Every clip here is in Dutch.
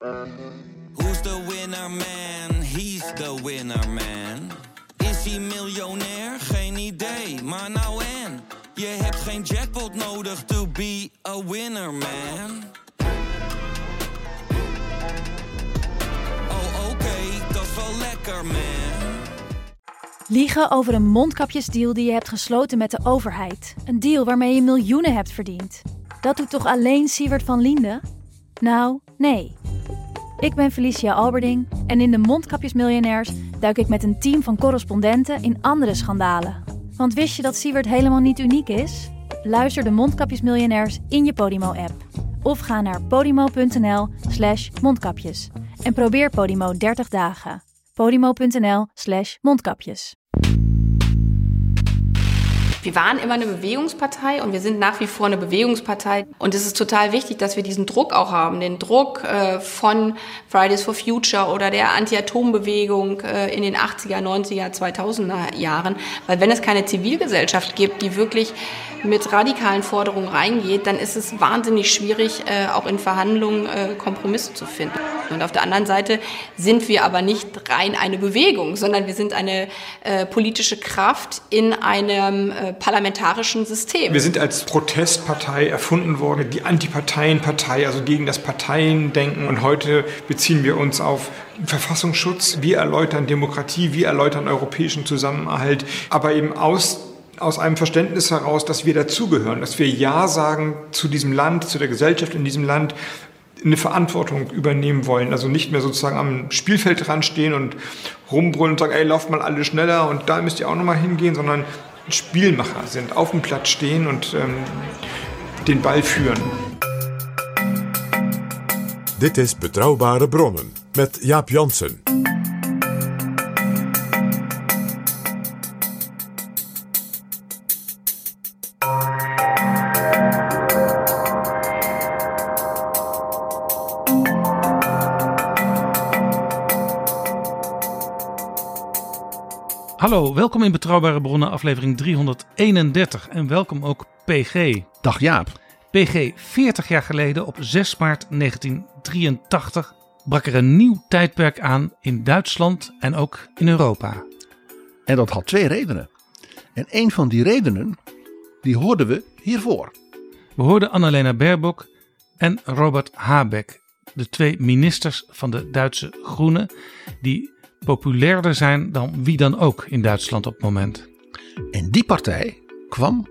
Who's the winner man? He's the winner man. Is hij miljonair? Geen idee, maar nou en? Je hebt geen jackpot nodig to be a winner man. Oh oké, dat is wel lekker man. Liegen over een mondkapjesdeal die je hebt gesloten met de overheid. Een deal waarmee je miljoenen hebt verdiend. Dat doet toch alleen Siewert van Liende? Nou, nee. Ik ben Felicia Alberding en in de Mondkapjes Miljonairs duik ik met een team van correspondenten in andere schandalen. Want wist je dat Siewert helemaal niet uniek is? Luister de Mondkapjes Miljonairs in je Podimo-app. Of ga naar podimo.nl/mondkapjes en probeer Podimo 30 dagen. Podimo.nl/mondkapjes. Wir waren immer eine Bewegungspartei und wir sind nach wie vor eine Bewegungspartei. Und es ist total wichtig, dass wir diesen Druck auch haben. Den Druck von Fridays for Future oder der Anti-Atom-Bewegung in den 80er, 90er, 2000er Jahren. Weil wenn es keine Zivilgesellschaft gibt, die wirklich mit radikalen Forderungen reingeht, dann ist es wahnsinnig schwierig, auch in Verhandlungen Kompromisse zu finden. Und auf der anderen Seite sind wir aber nicht rein eine Bewegung, sondern wir sind eine politische Kraft in einem parlamentarischen System. Wir sind als Protestpartei erfunden worden, die Antiparteienpartei, also gegen das Parteiendenken. Und heute beziehen wir uns auf Verfassungsschutz. Wir erläutern Demokratie, wir erläutern europäischen Zusammenhalt, aber eben aus einem Verständnis heraus, dass wir dazugehören, dass wir Ja sagen zu diesem Land, zu der Gesellschaft in diesem Land, eine Verantwortung übernehmen wollen. Also nicht mehr sozusagen am Spielfeld dran stehen und rumbrüllen und sagen, ey, lauft mal alle schneller und da müsst ihr auch nochmal hingehen, sondern Spielmacher sind, auf dem Platz stehen und den Ball führen. Dit is Betrouwbare Bronnen met Jaap Jansen. Hallo, welkom in Betrouwbare Bronnen, aflevering 331 en welkom ook PG. Dag Jaap. PG, 40 jaar geleden op 6 maart 1983 brak er een nieuw tijdperk aan in Duitsland en ook in Europa. En dat had twee redenen. En een van die redenen, die hoorden we hiervoor. We hoorden Annalena Baerbock en Robert Habeck, de twee ministers van de Duitse Groenen, die populairder zijn dan wie dan ook in Duitsland op het moment. En die partij kwam,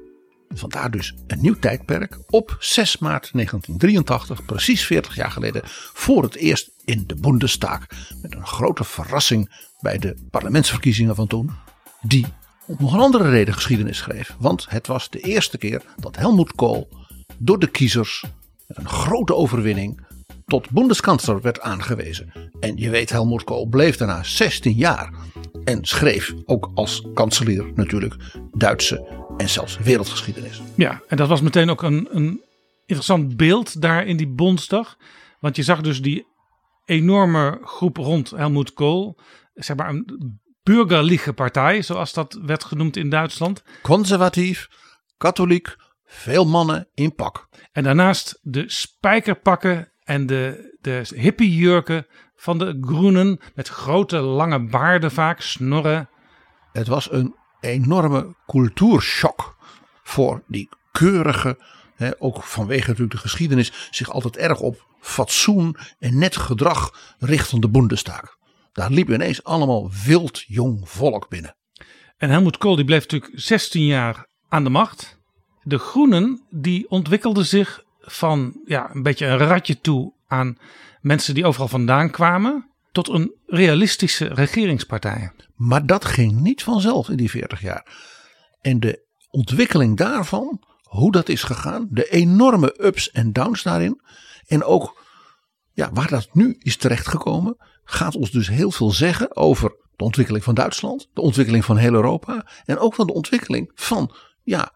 vandaar dus een nieuw tijdperk, op 6 maart 1983, precies 40 jaar geleden, voor het eerst in de Bundestag. Met een grote verrassing bij de parlementsverkiezingen van toen, die om nog een andere reden geschiedenis schreef. Want het was de eerste keer dat Helmut Kohl door de kiezers met een grote overwinning tot bondeskansler werd aangewezen. En je weet, Helmut Kohl bleef daarna 16 jaar. En schreef ook als kanselier natuurlijk Duitse en zelfs wereldgeschiedenis. Ja, en dat was meteen ook een interessant beeld daar in die Bondsdag. Want je zag dus die enorme groep rond Helmut Kohl. Zeg maar een burgerliche partij, zoals dat werd genoemd in Duitsland. Conservatief, katholiek, veel mannen in pak. En daarnaast de spijkerpakken en de hippiejurken van de Groenen, met grote lange baarden vaak, snorren. Het was een enorme cultuurshock voor die keurige, ook vanwege natuurlijk de geschiedenis, zich altijd erg op fatsoen en net gedrag richtende Bundestag. Daar liep ineens allemaal wild jong volk binnen. En Helmut Kohl die bleef natuurlijk 16 jaar aan de macht. De Groenen die ontwikkelden zich van een beetje een ratje toe aan mensen die overal vandaan kwamen, tot een realistische regeringspartij. Maar dat ging niet vanzelf in die 40 jaar. En de ontwikkeling daarvan, hoe dat is gegaan, de enorme ups en downs daarin, en ook waar dat nu is terechtgekomen, gaat ons dus heel veel zeggen over de ontwikkeling van Duitsland, de ontwikkeling van heel Europa, en ook van de ontwikkeling van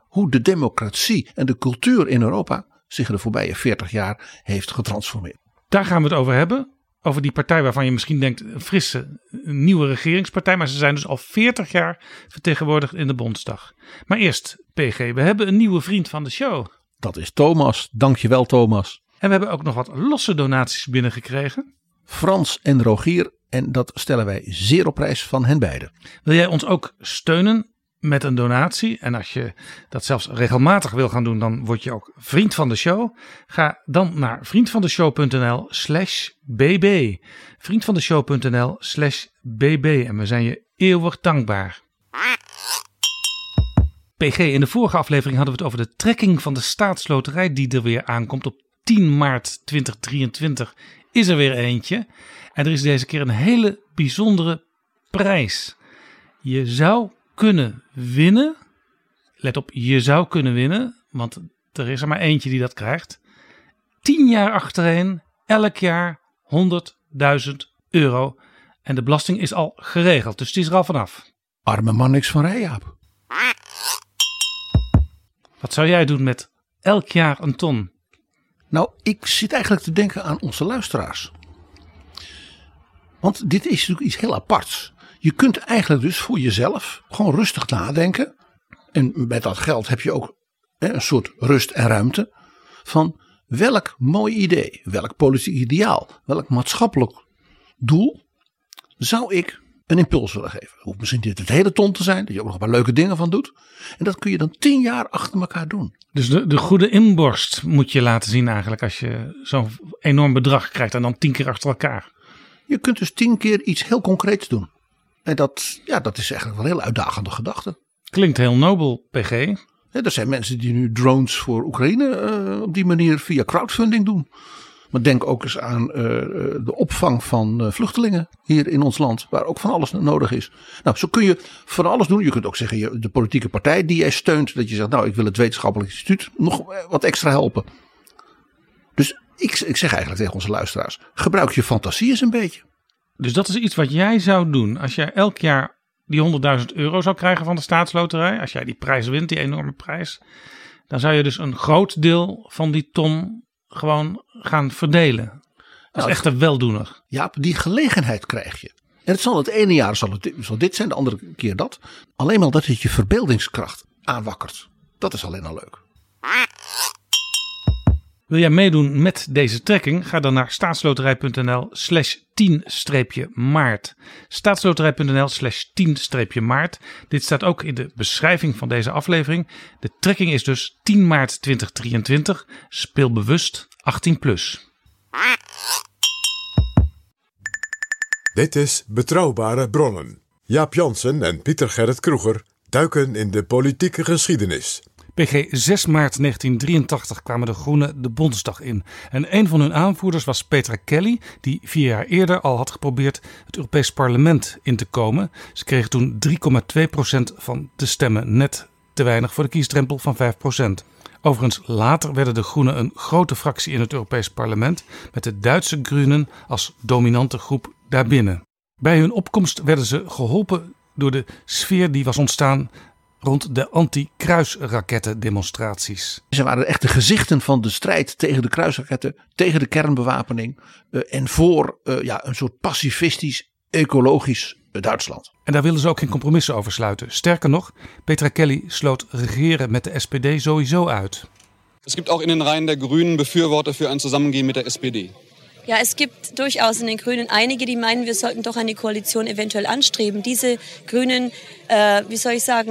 hoe de democratie en de cultuur in Europa zich de voorbije 40 jaar heeft getransformeerd. Daar gaan we het over hebben. Over die partij waarvan je misschien denkt een frisse, nieuwe regeringspartij. Maar ze zijn dus al 40 jaar vertegenwoordigd in de Bondsdag. Maar eerst, PG, we hebben een nieuwe vriend van de show. Dat is Thomas. Dankjewel, Thomas. En we hebben ook nog wat losse donaties binnengekregen. Frans en Rogier, en dat stellen wij zeer op prijs van hen beiden. Wil jij ons ook steunen met een donatie? En als je dat zelfs regelmatig wil gaan doen, dan word je ook vriend van de show. Ga dan naar vriendvandeshow.nl/bb. Vriendvandeshow.nl/bb. En we zijn je eeuwig dankbaar. PG, in de vorige aflevering hadden we het over de trekking van de staatsloterij die er weer aankomt. Op 10 maart 2023 is er weer eentje. En er is deze keer een hele bijzondere prijs. Je zou kunnen winnen. Let op, je zou kunnen winnen. Want er is er maar eentje die dat krijgt. 10 jaar achtereen, elk jaar €100.000. En de belasting is al geregeld, dus die is er al vanaf. Arme man, niks van rij, Jaap. Wat zou jij doen met elk jaar een ton? Nou, ik zit eigenlijk te denken aan onze luisteraars. Want dit is natuurlijk iets heel aparts. Je kunt eigenlijk dus voor jezelf gewoon rustig nadenken. En met dat geld heb je ook een soort rust en ruimte. Van welk mooi idee, welk politiek ideaal, welk maatschappelijk doel zou ik een impuls willen geven. Hoeft misschien dit het hele ton te zijn. Dat je ook nog een paar leuke dingen van doet. En dat kun je dan 10 jaar achter elkaar doen. Dus de goede inborst moet je laten zien eigenlijk. Als je zo'n enorm bedrag krijgt. En dan 10 keer achter elkaar. Je kunt dus 10 keer iets heel concreets doen. En dat is eigenlijk wel een heel uitdagende gedachte. Klinkt heel nobel, PG. Ja, er zijn mensen die nu drones voor Oekraïne op die manier via crowdfunding doen. Maar denk ook eens aan de opvang van vluchtelingen hier in ons land. Waar ook van alles nodig is. Nou, zo kun je van alles doen. Je kunt ook zeggen, de politieke partij die jij steunt. Dat je zegt, nou ik wil het wetenschappelijk instituut nog wat extra helpen. Dus ik zeg eigenlijk tegen onze luisteraars. Gebruik je fantasie eens een beetje. Dus dat is iets wat jij zou doen. Als jij elk jaar die €100.000 zou krijgen van de staatsloterij. Als jij die prijs wint, die enorme prijs. Dan zou je dus een groot deel van die ton gewoon gaan verdelen. Als echt een weldoener. Ja, die gelegenheid krijg je. En het zal het ene jaar zal dit zijn, de andere keer dat. Alleen maar dat het je verbeeldingskracht aanwakkert. Dat is alleen al leuk. Wil jij meedoen met deze trekking? Ga dan naar staatsloterij.nl/10-maart. Staatsloterij.nl/10-maart. Dit staat ook in de beschrijving van deze aflevering. De trekking is dus 10 maart 2023. Speel bewust 18+. Dit is Betrouwbare Bronnen. Jaap Jansen en Pieter Gerrit Kroeger duiken in de politieke geschiedenis. PG, 6 maart 1983 kwamen de Groenen de Bondsdag in. En een van hun aanvoerders was Petra Kelly, die 4 jaar eerder al had geprobeerd het Europees Parlement in te komen. Ze kreeg toen 3,2% van de stemmen. Net te weinig voor de kiesdrempel van 5%. Overigens, later werden de Groenen een grote fractie in het Europees Parlement, met de Duitse Grünen als dominante groep daarbinnen. Bij hun opkomst werden ze geholpen door de sfeer die was ontstaan rond de anti-kruisrakettendemonstraties. Ze waren echt de gezichten van de strijd tegen de kruisraketten, tegen de kernbewapening en voor een soort pacifistisch, ecologisch Duitsland. En daar willen ze ook geen compromissen over sluiten. Sterker nog, Petra Kelly sloot regeren met de SPD sowieso uit. Es gibt auch in den Reihen der Grünen Befürworter für ein Zusammengehen mit der SPD. Ja, es gibt durchaus in den Grünen einige, die meinen, wir sollten doch eine Koalition eventuell anstreben. Diese Grünen,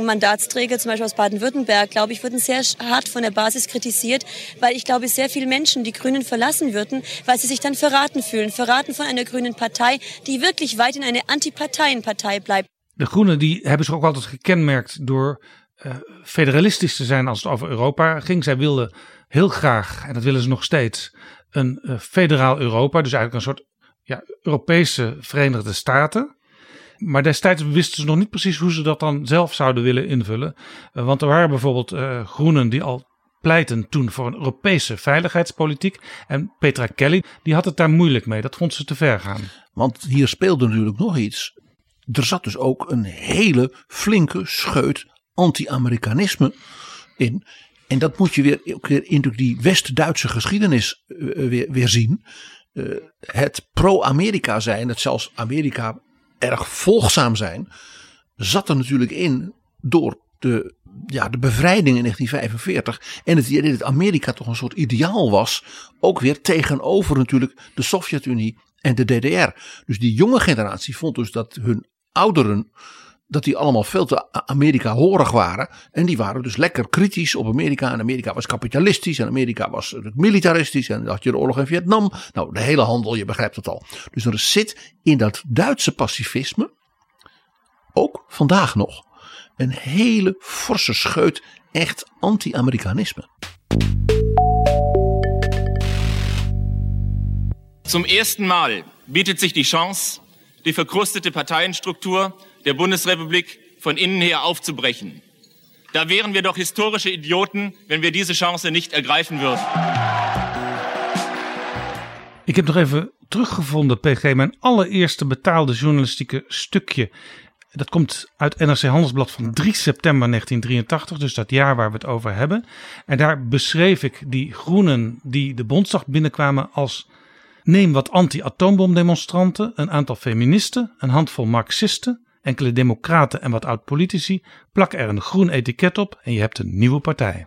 Mandatsträger, zum Beispiel aus Baden-Württemberg, glaube ich, würden sehr hart von der Basis kritisiert, weil ich glaube, sehr viele Menschen die Grünen verlassen würden, weil sie sich dann verraten fühlen. Verraten von einer grünen Partei, die wirklich weit in eine Antiparteienpartei bleibt. De Groenen die hebben zich ook altijd gekenmerkt door federalistisch te zijn als het over Europa ging. Zij wilden heel graag, en dat willen ze nog steeds, een federaal Europa, dus eigenlijk een soort Europese Verenigde Staten. Maar destijds wisten ze nog niet precies hoe ze dat dan zelf zouden willen invullen. Want er waren bijvoorbeeld Groenen die al pleiten toen voor een Europese veiligheidspolitiek. En Petra Kelly, die had het daar moeilijk mee. Dat vond ze te ver gaan. Want hier speelde natuurlijk nog iets. Er zat dus ook een hele flinke scheut anti-Amerikanisme in. En dat moet je weer in die West-Duitse geschiedenis weer zien. Het pro-Amerika zijn, het zelfs Amerika erg volgzaam zijn, zat er natuurlijk in door de bevrijding in 1945 en het idee dat Amerika toch een soort ideaal was, ook weer tegenover natuurlijk de Sovjet-Unie en de DDR. Dus die jonge generatie vond dus dat hun ouderen, dat die allemaal veel te Amerika-horig waren. En die waren dus lekker kritisch op Amerika. En Amerika was kapitalistisch. En Amerika was militaristisch. En dan had je de oorlog in Vietnam. Nou, de hele handel, je begrijpt het al. Dus er zit in dat Duitse pacifisme, ook vandaag nog, een hele forse scheut echt anti-Amerikanisme. Zum ersten Mal bietet sich die Chance, die verkrustete Parteienstruktur der Bundesrepublik von innen her aufzubrechen. Da wären wir doch historische Idioten, wenn wir diese Chance nicht ergreifen würden. Ik heb nog even teruggevonden, PG, mijn allereerste betaalde journalistieke stukje. Dat komt uit NRC Handelsblad van 3 september 1983, dus dat jaar waar we het over hebben. En daar beschreef ik die groenen die de Bondsdag binnenkwamen als: neem wat anti-atoombomdemonstranten, een aantal feministen, een handvol marxisten, enkele democraten en wat oud-politici, plak er een groen etiket op en je hebt een nieuwe partij.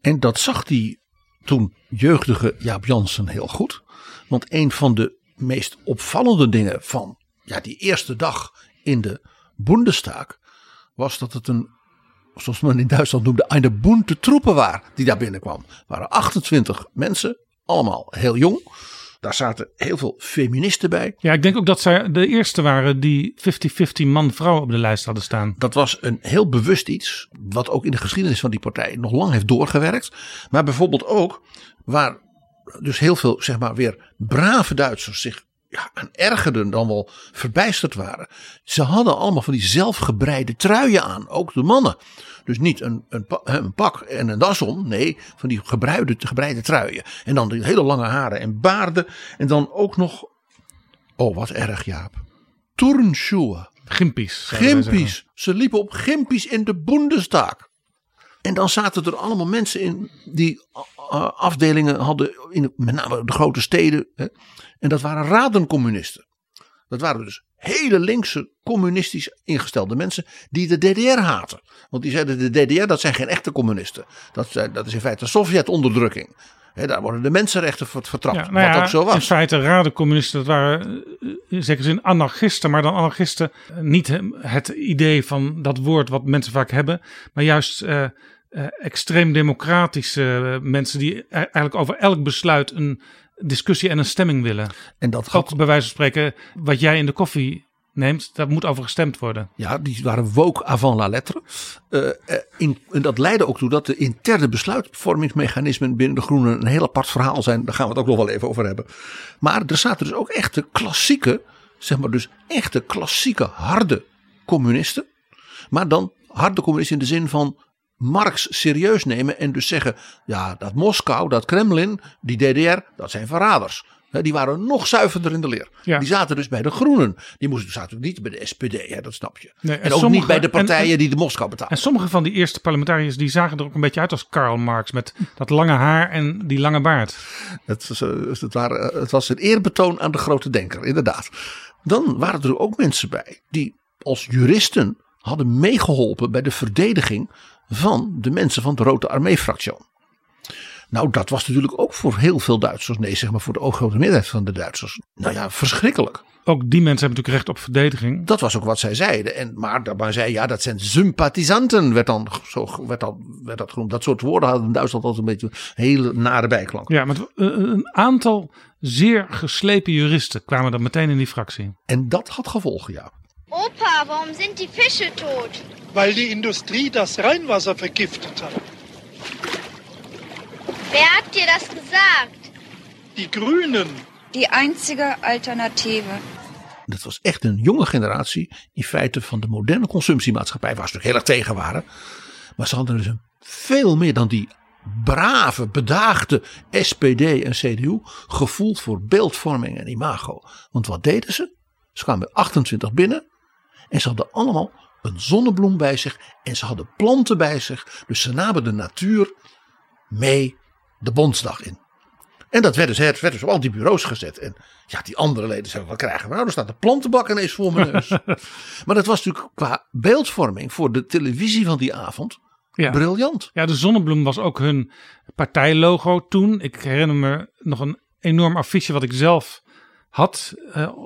En dat zag die toen jeugdige Jaap Jansen heel goed. Want een van de meest opvallende dingen van die eerste dag in de Bundestag was dat het een, zoals men in Duitsland noemde, eine bunte troepe waren die daar binnenkwam. Er waren 28 mensen, allemaal heel jong. Daar zaten heel veel feministen bij. Ja, ik denk ook dat zij de eerste waren die 50-50 man-vrouw op de lijst hadden staan. Dat was een heel bewust iets wat ook in de geschiedenis van die partij nog lang heeft doorgewerkt. Maar bijvoorbeeld ook waar dus heel veel, zeg maar, weer brave Duitsers zich aan ergerden, dan wel verbijsterd waren. Ze hadden allemaal van die zelfgebreide truien aan, ook de mannen. Dus niet een pak en een das om, nee, van die gebreide truien. En dan die hele lange haren en baarden. En dan ook nog, oh wat erg Jaap, turnschoenen. Gimpies. Ze liepen op gimpies in de Bundestag. En dan zaten er allemaal mensen in die afdelingen hadden, met name de grote steden. Hè, en dat waren radencommunisten. Dat waren dus hele linkse, communistisch ingestelde mensen die de DDR haten. Want die zeiden, de DDR, dat zijn geen echte communisten. Dat is in feite Sovjet-onderdrukking. He, daar worden de mensenrechten vertrapt, wat ook zo was. In feite radencommunisten, dat waren in zekere zin anarchisten. Maar dan anarchisten, niet het idee van dat woord wat mensen vaak hebben. Maar juist extreem democratische mensen die eigenlijk over elk besluit een discussie en een stemming willen. En dat ook bij wijze van spreken, wat jij in de koffie neemt, daar moet over gestemd worden. Ja, die waren woke avant la lettre. En dat leidde ook toe dat de interne besluitvormingsmechanismen binnen de Groenen een heel apart verhaal zijn. Daar gaan we het ook nog wel even over hebben. Maar er zaten dus ook echte klassieke, harde communisten. Maar dan harde communisten in de zin van Marx serieus nemen en dus zeggen, dat Moskou, dat Kremlin, die DDR, dat zijn verraders. Die waren nog zuiverder in de leer. Ja. Die zaten dus bij de Groenen. Die zaten ook niet bij de SPD, hè, dat snap je. Nee, en ook sommige, niet bij de partijen die de Moskou betalen. En sommige van die eerste parlementariërs die zagen er ook een beetje uit als Karl Marx. Met dat lange haar en die lange baard. Het was een eerbetoon aan de grote denker, inderdaad. Dan waren er ook mensen bij die als juristen hadden meegeholpen bij de verdediging van de mensen van de Rode Armee-fractie. Nou, dat was natuurlijk ook voor heel veel Duitsers, voor de grote meerderheid van de Duitsers, verschrikkelijk. Ook die mensen hebben natuurlijk recht op verdediging. Dat was ook wat zij zeiden. Maar daarbij zei, dat zijn sympathisanten, werd dat genoemd. Dat soort woorden hadden in Duitsland altijd een beetje een hele nare bijklank. Ja, maar een aantal zeer geslepen juristen kwamen dan meteen in die fractie. En dat had gevolgen, ja. Opa, waarom zijn die vissen dood? Weil die industrie dat Rijnwasser vergiftet had. Wer hat dir das gesagt? Die Grünen. Die einzige alternatieve. Dat was echt een jonge generatie in feite van de moderne consumptiemaatschappij, waar ze natuurlijk heel erg tegen waren. Maar ze hadden dus veel meer dan die brave, bedaagde SPD en CDU gevoeld voor beeldvorming en imago. Want wat deden ze? Ze kwamen 28 binnen en ze hadden allemaal een zonnebloem bij zich en ze hadden planten bij zich. Dus ze namen de natuur mee de Bondsdag in. En dat werd dus, op al die bureaus gezet. En ja, die andere leden zeiden, wat krijgen we nou? Er staat een plantenbak ineens voor mijn neus. Maar dat was natuurlijk qua beeldvorming voor de televisie van die avond briljant. Ja, de zonnebloem was ook hun partijlogo toen. Ik herinner me nog een enorm affiche wat ik zelf had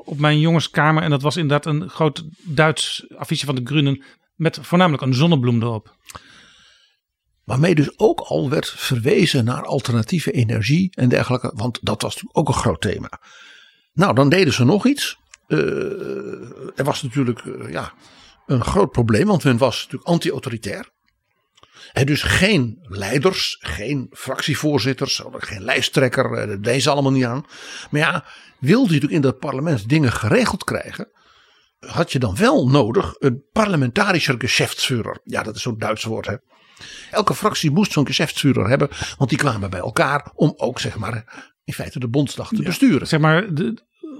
op mijn jongenskamer. En dat was inderdaad een groot Duits affiche van de Grünen met voornamelijk een zonnebloem erop. Waarmee dus ook al werd verwezen naar alternatieve energie en dergelijke. Want dat was natuurlijk ook een groot thema. Nou, dan deden ze nog iets. Er was natuurlijk een groot probleem. Want men was natuurlijk anti-autoritair. Dus geen leiders, geen fractievoorzitters, geen lijsttrekker. Dat deden ze allemaal niet aan. Maar ja, wilde je natuurlijk in dat parlement dingen geregeld krijgen, had je dan wel nodig een parlementarischer geschäftsführer. Ja, dat is zo'n Duits woord, hè. Elke fractie moest zo'n geschäftsführer hebben, want die kwamen bij elkaar om ook, zeg maar, in feite de Bondsdag te besturen. Zeg maar,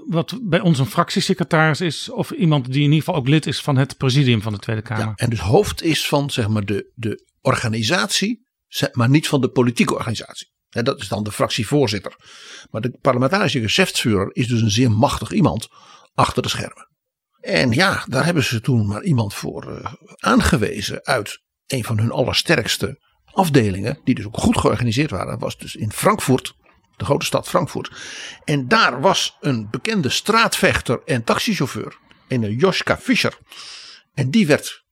wat bij ons een fractiesecretaris is, of iemand die in ieder geval ook lid is van het presidium van de Tweede Kamer. Ja, en dus hoofd is van, zeg maar, de organisatie, maar niet van de politieke organisatie. En dat is dan de fractievoorzitter. Maar de parlementarische geschäftsführer is dus een zeer machtig iemand achter de schermen. En ja, daar hebben ze toen maar iemand voor aangewezen uit een van hun allersterkste afdelingen, die dus ook goed georganiseerd waren, was dus in Frankfurt, de grote stad Frankfurt. En daar was een bekende straatvechter en taxichauffeur, een Joschka Fischer. En die werd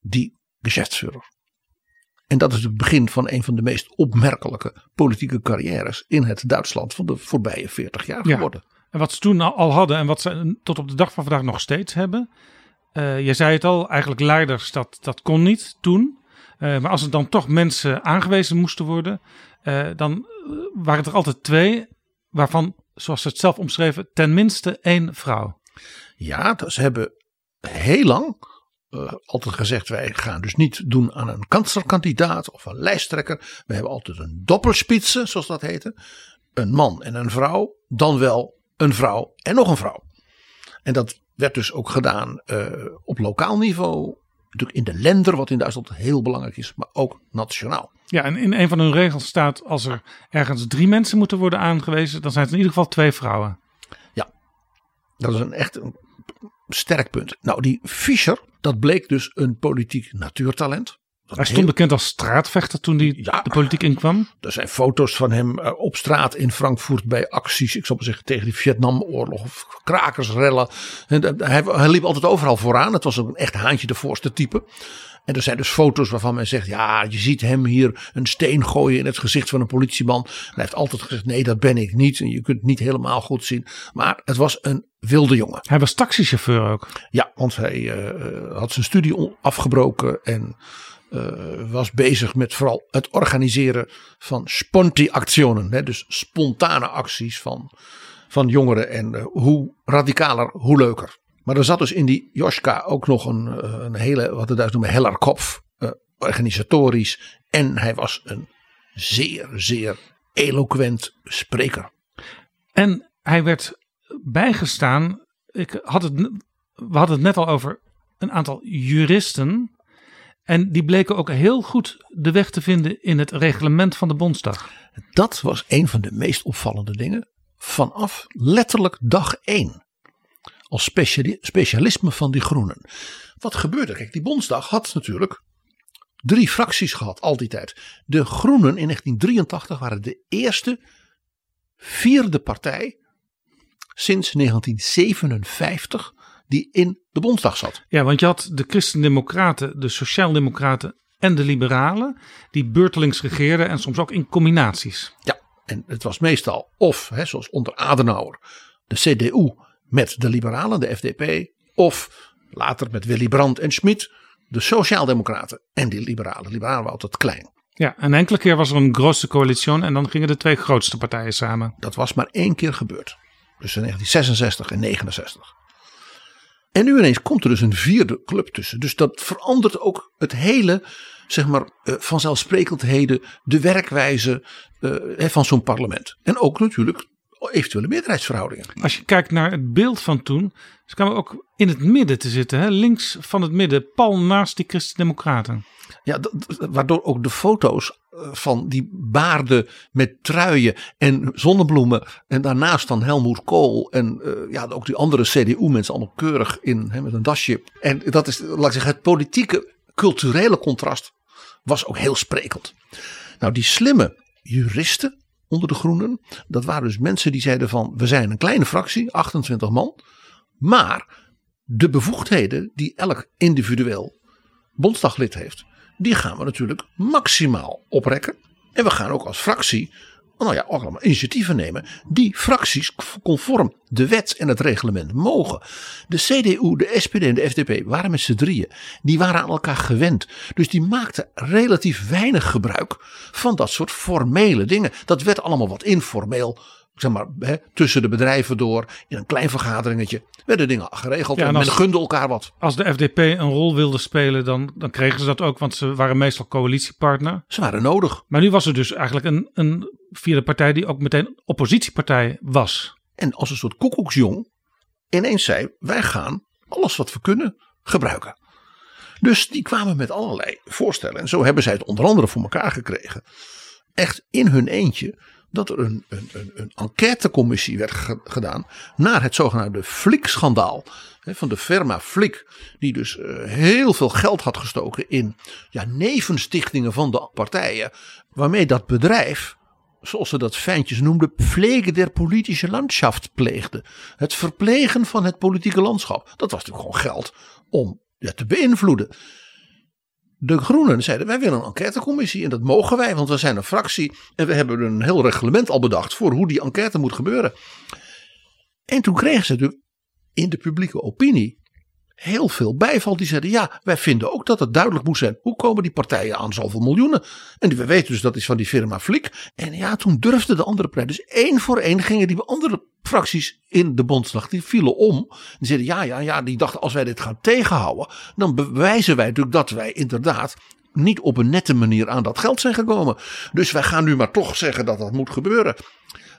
die geschäftsführer. En dat is het begin van een van de meest opmerkelijke politieke carrières in het Duitsland van de voorbije 40 jaar geworden. Ja, en wat ze toen al hadden en wat ze tot op de dag van vandaag nog steeds hebben. Je zei het al, eigenlijk leiders, dat kon niet toen. Maar als er dan toch mensen aangewezen moesten worden, dan waren er altijd twee, waarvan, zoals ze het zelf omschreven, ten minste één vrouw. Ja, ze hebben heel lang altijd gezegd, wij gaan dus niet doen aan een kanslerkandidaat of een lijsttrekker. We hebben altijd een doppelspitze, zoals dat heette. Een man en een vrouw, dan wel een vrouw en nog een vrouw. En dat werd dus ook gedaan op lokaal niveau. Natuurlijk in de Länder, wat in Duitsland heel belangrijk is, maar ook nationaal. Ja, en in een van hun regels staat, als er ergens 3 mensen moeten worden aangewezen, dan zijn het in ieder geval 2 vrouwen. Ja, dat is echt een sterk punt. Nou, die Fischer, dat bleek dus een politiek natuurtalent. Hij stond bekend als straatvechter toen hij de politiek inkwam. Er zijn foto's van hem op straat in Frankfurt bij acties. Ik zal maar zeggen tegen de Vietnamoorlog of krakersrellen. Hij liep altijd overal vooraan. Het was een echt haantje de voorste type. En er zijn dus foto's waarvan men zegt, ja, je ziet hem hier een steen gooien in het gezicht van een politieman. En hij heeft altijd gezegd, nee, dat ben ik niet. En je kunt het niet helemaal goed zien. Maar het was een wilde jongen. Hij was taxichauffeur ook. Ja, want hij had zijn studie afgebroken en was bezig met vooral het organiseren van sponti-actionen. Dus spontane acties van jongeren. En hoe radicaler, hoe leuker. Maar er zat dus in die Joschka ook nog een hele, wat de Duits noemen, hellerkopf. Organisatorisch. En hij was een zeer, zeer eloquent spreker. En hij werd bijgestaan. We hadden het net al over een aantal juristen. En die bleken ook heel goed de weg te vinden in het reglement van de Bondsdag. Dat was een van de meest opvallende dingen. Vanaf letterlijk dag 1. Als specialisme van die Groenen. Wat gebeurde? Kijk, die Bondsdag had natuurlijk 3 fracties gehad al die tijd. De Groenen in 1983 waren de eerste 4e partij sinds 1957... die in de Bondsdag zat. Ja, want je had de Christendemocraten, de Sociaaldemocraten en de Liberalen, die beurtelings regeerden en soms ook in combinaties. Ja, en het was meestal of, zoals onder Adenauer, de CDU met de Liberalen, de FDP, of later met Willy Brandt en Schmid, de Sociaaldemocraten en die Liberalen. De Liberalen waren altijd klein. Ja, en enkele keer was er een grote coalitie en dan gingen de 2 grootste partijen samen. Dat was maar 1 keer gebeurd. Dus in 1966 en 1969. En nu ineens komt er dus een 4e club tussen. Dus dat verandert ook het hele, zeg maar, vanzelfsprekendheden, de werkwijze van zo'n parlement. En ook natuurlijk eventuele meerderheidsverhoudingen. Als je kijkt naar het beeld van toen, dus kwamen we ook in het midden te zitten. Hè? Links van het midden, pal naast die Christen-Democraten. Ja, waardoor ook de foto's van die baarden met truien en zonnebloemen en daarnaast dan Helmut Kohl en ook die andere CDU-mensen allemaal keurig in met een dasje. En dat is, laat ik zeggen, het politieke, culturele contrast was ook heel sprekend. Nou, die slimme juristen onder de Groenen, dat waren dus mensen die zeiden van we zijn een kleine fractie, 28 man, maar de bevoegdheden die elk individueel Bondsdaglid heeft, die gaan we natuurlijk maximaal oprekken. En we gaan ook als fractie ook allemaal initiatieven nemen die fracties conform de wet en het reglement mogen. De CDU, de SPD en de FDP waren met z'n drieën. Die waren aan elkaar gewend. Dus die maakten relatief weinig gebruik van dat soort formele dingen. Dat werd allemaal wat informeel. Tussen de bedrijven door, in een klein vergaderingetje, werden dingen geregeld en men gunde elkaar wat. Als de FDP een rol wilde spelen, dan kregen ze dat ook, want ze waren meestal coalitiepartner. Ze waren nodig. Maar nu was er dus eigenlijk een vierde partij die ook meteen oppositiepartij was. En als een soort koekoeksjong ineens zei, wij gaan alles wat we kunnen gebruiken. Dus die kwamen met allerlei voorstellen. En zo hebben zij het onder andere voor elkaar gekregen. Echt in hun eentje, dat er een enquêtecommissie werd gedaan naar het zogenaamde Flik-schandaal van de firma Flik, die dus heel veel geld had gestoken in nevenstichtingen van de partijen, waarmee dat bedrijf, zoals ze dat fijntjes noemden, pflege der politische landschaft pleegde. Het verplegen van het politieke landschap. Dat was natuurlijk gewoon geld om te beïnvloeden. De Groenen zeiden, wij willen een enquêtecommissie en dat mogen wij, want we zijn een fractie en we hebben een heel reglement al bedacht voor hoe die enquête moet gebeuren. En toen kregen ze natuurlijk in de publieke opinie heel veel bijval. Die zeiden, wij vinden ook dat het duidelijk moet zijn, hoe komen die partijen aan zoveel miljoenen? En we weten dus dat is van die firma Flik. En toen durfden de andere partijen, dus één voor één gingen die andere fracties in de Bondsdag, die vielen om. Die zeiden die dachten als wij dit gaan tegenhouden, dan bewijzen wij natuurlijk dat wij inderdaad niet op een nette manier aan dat geld zijn gekomen. Dus wij gaan nu maar toch zeggen dat dat moet gebeuren.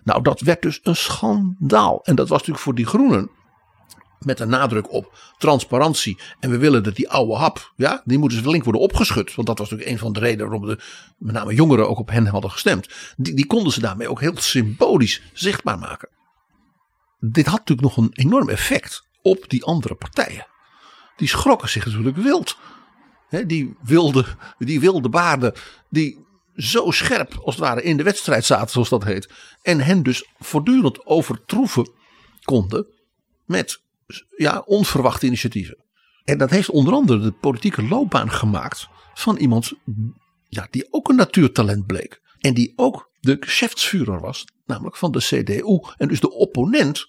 Nou, dat werd dus een schandaal. En dat was natuurlijk voor die Groenen, met een nadruk op transparantie. En we willen dat die oude hap, die moeten flink worden opgeschud. Want dat was natuurlijk een van de redenen waarom met name jongeren ook op hen hadden gestemd. Die konden ze daarmee ook heel symbolisch zichtbaar maken. Dit had natuurlijk nog een enorm effect op die andere partijen. Die schrokken zich natuurlijk wild. Die wilde baarden die zo scherp als het ware in de wedstrijd zaten, zoals dat heet. En hen dus voortdurend overtroeven konden met onverwachte initiatieven. En dat heeft onder andere de politieke loopbaan gemaakt van iemand die ook een natuurtalent bleek. En die ook de geschäftsführer was, namelijk van de CDU. En dus de opponent,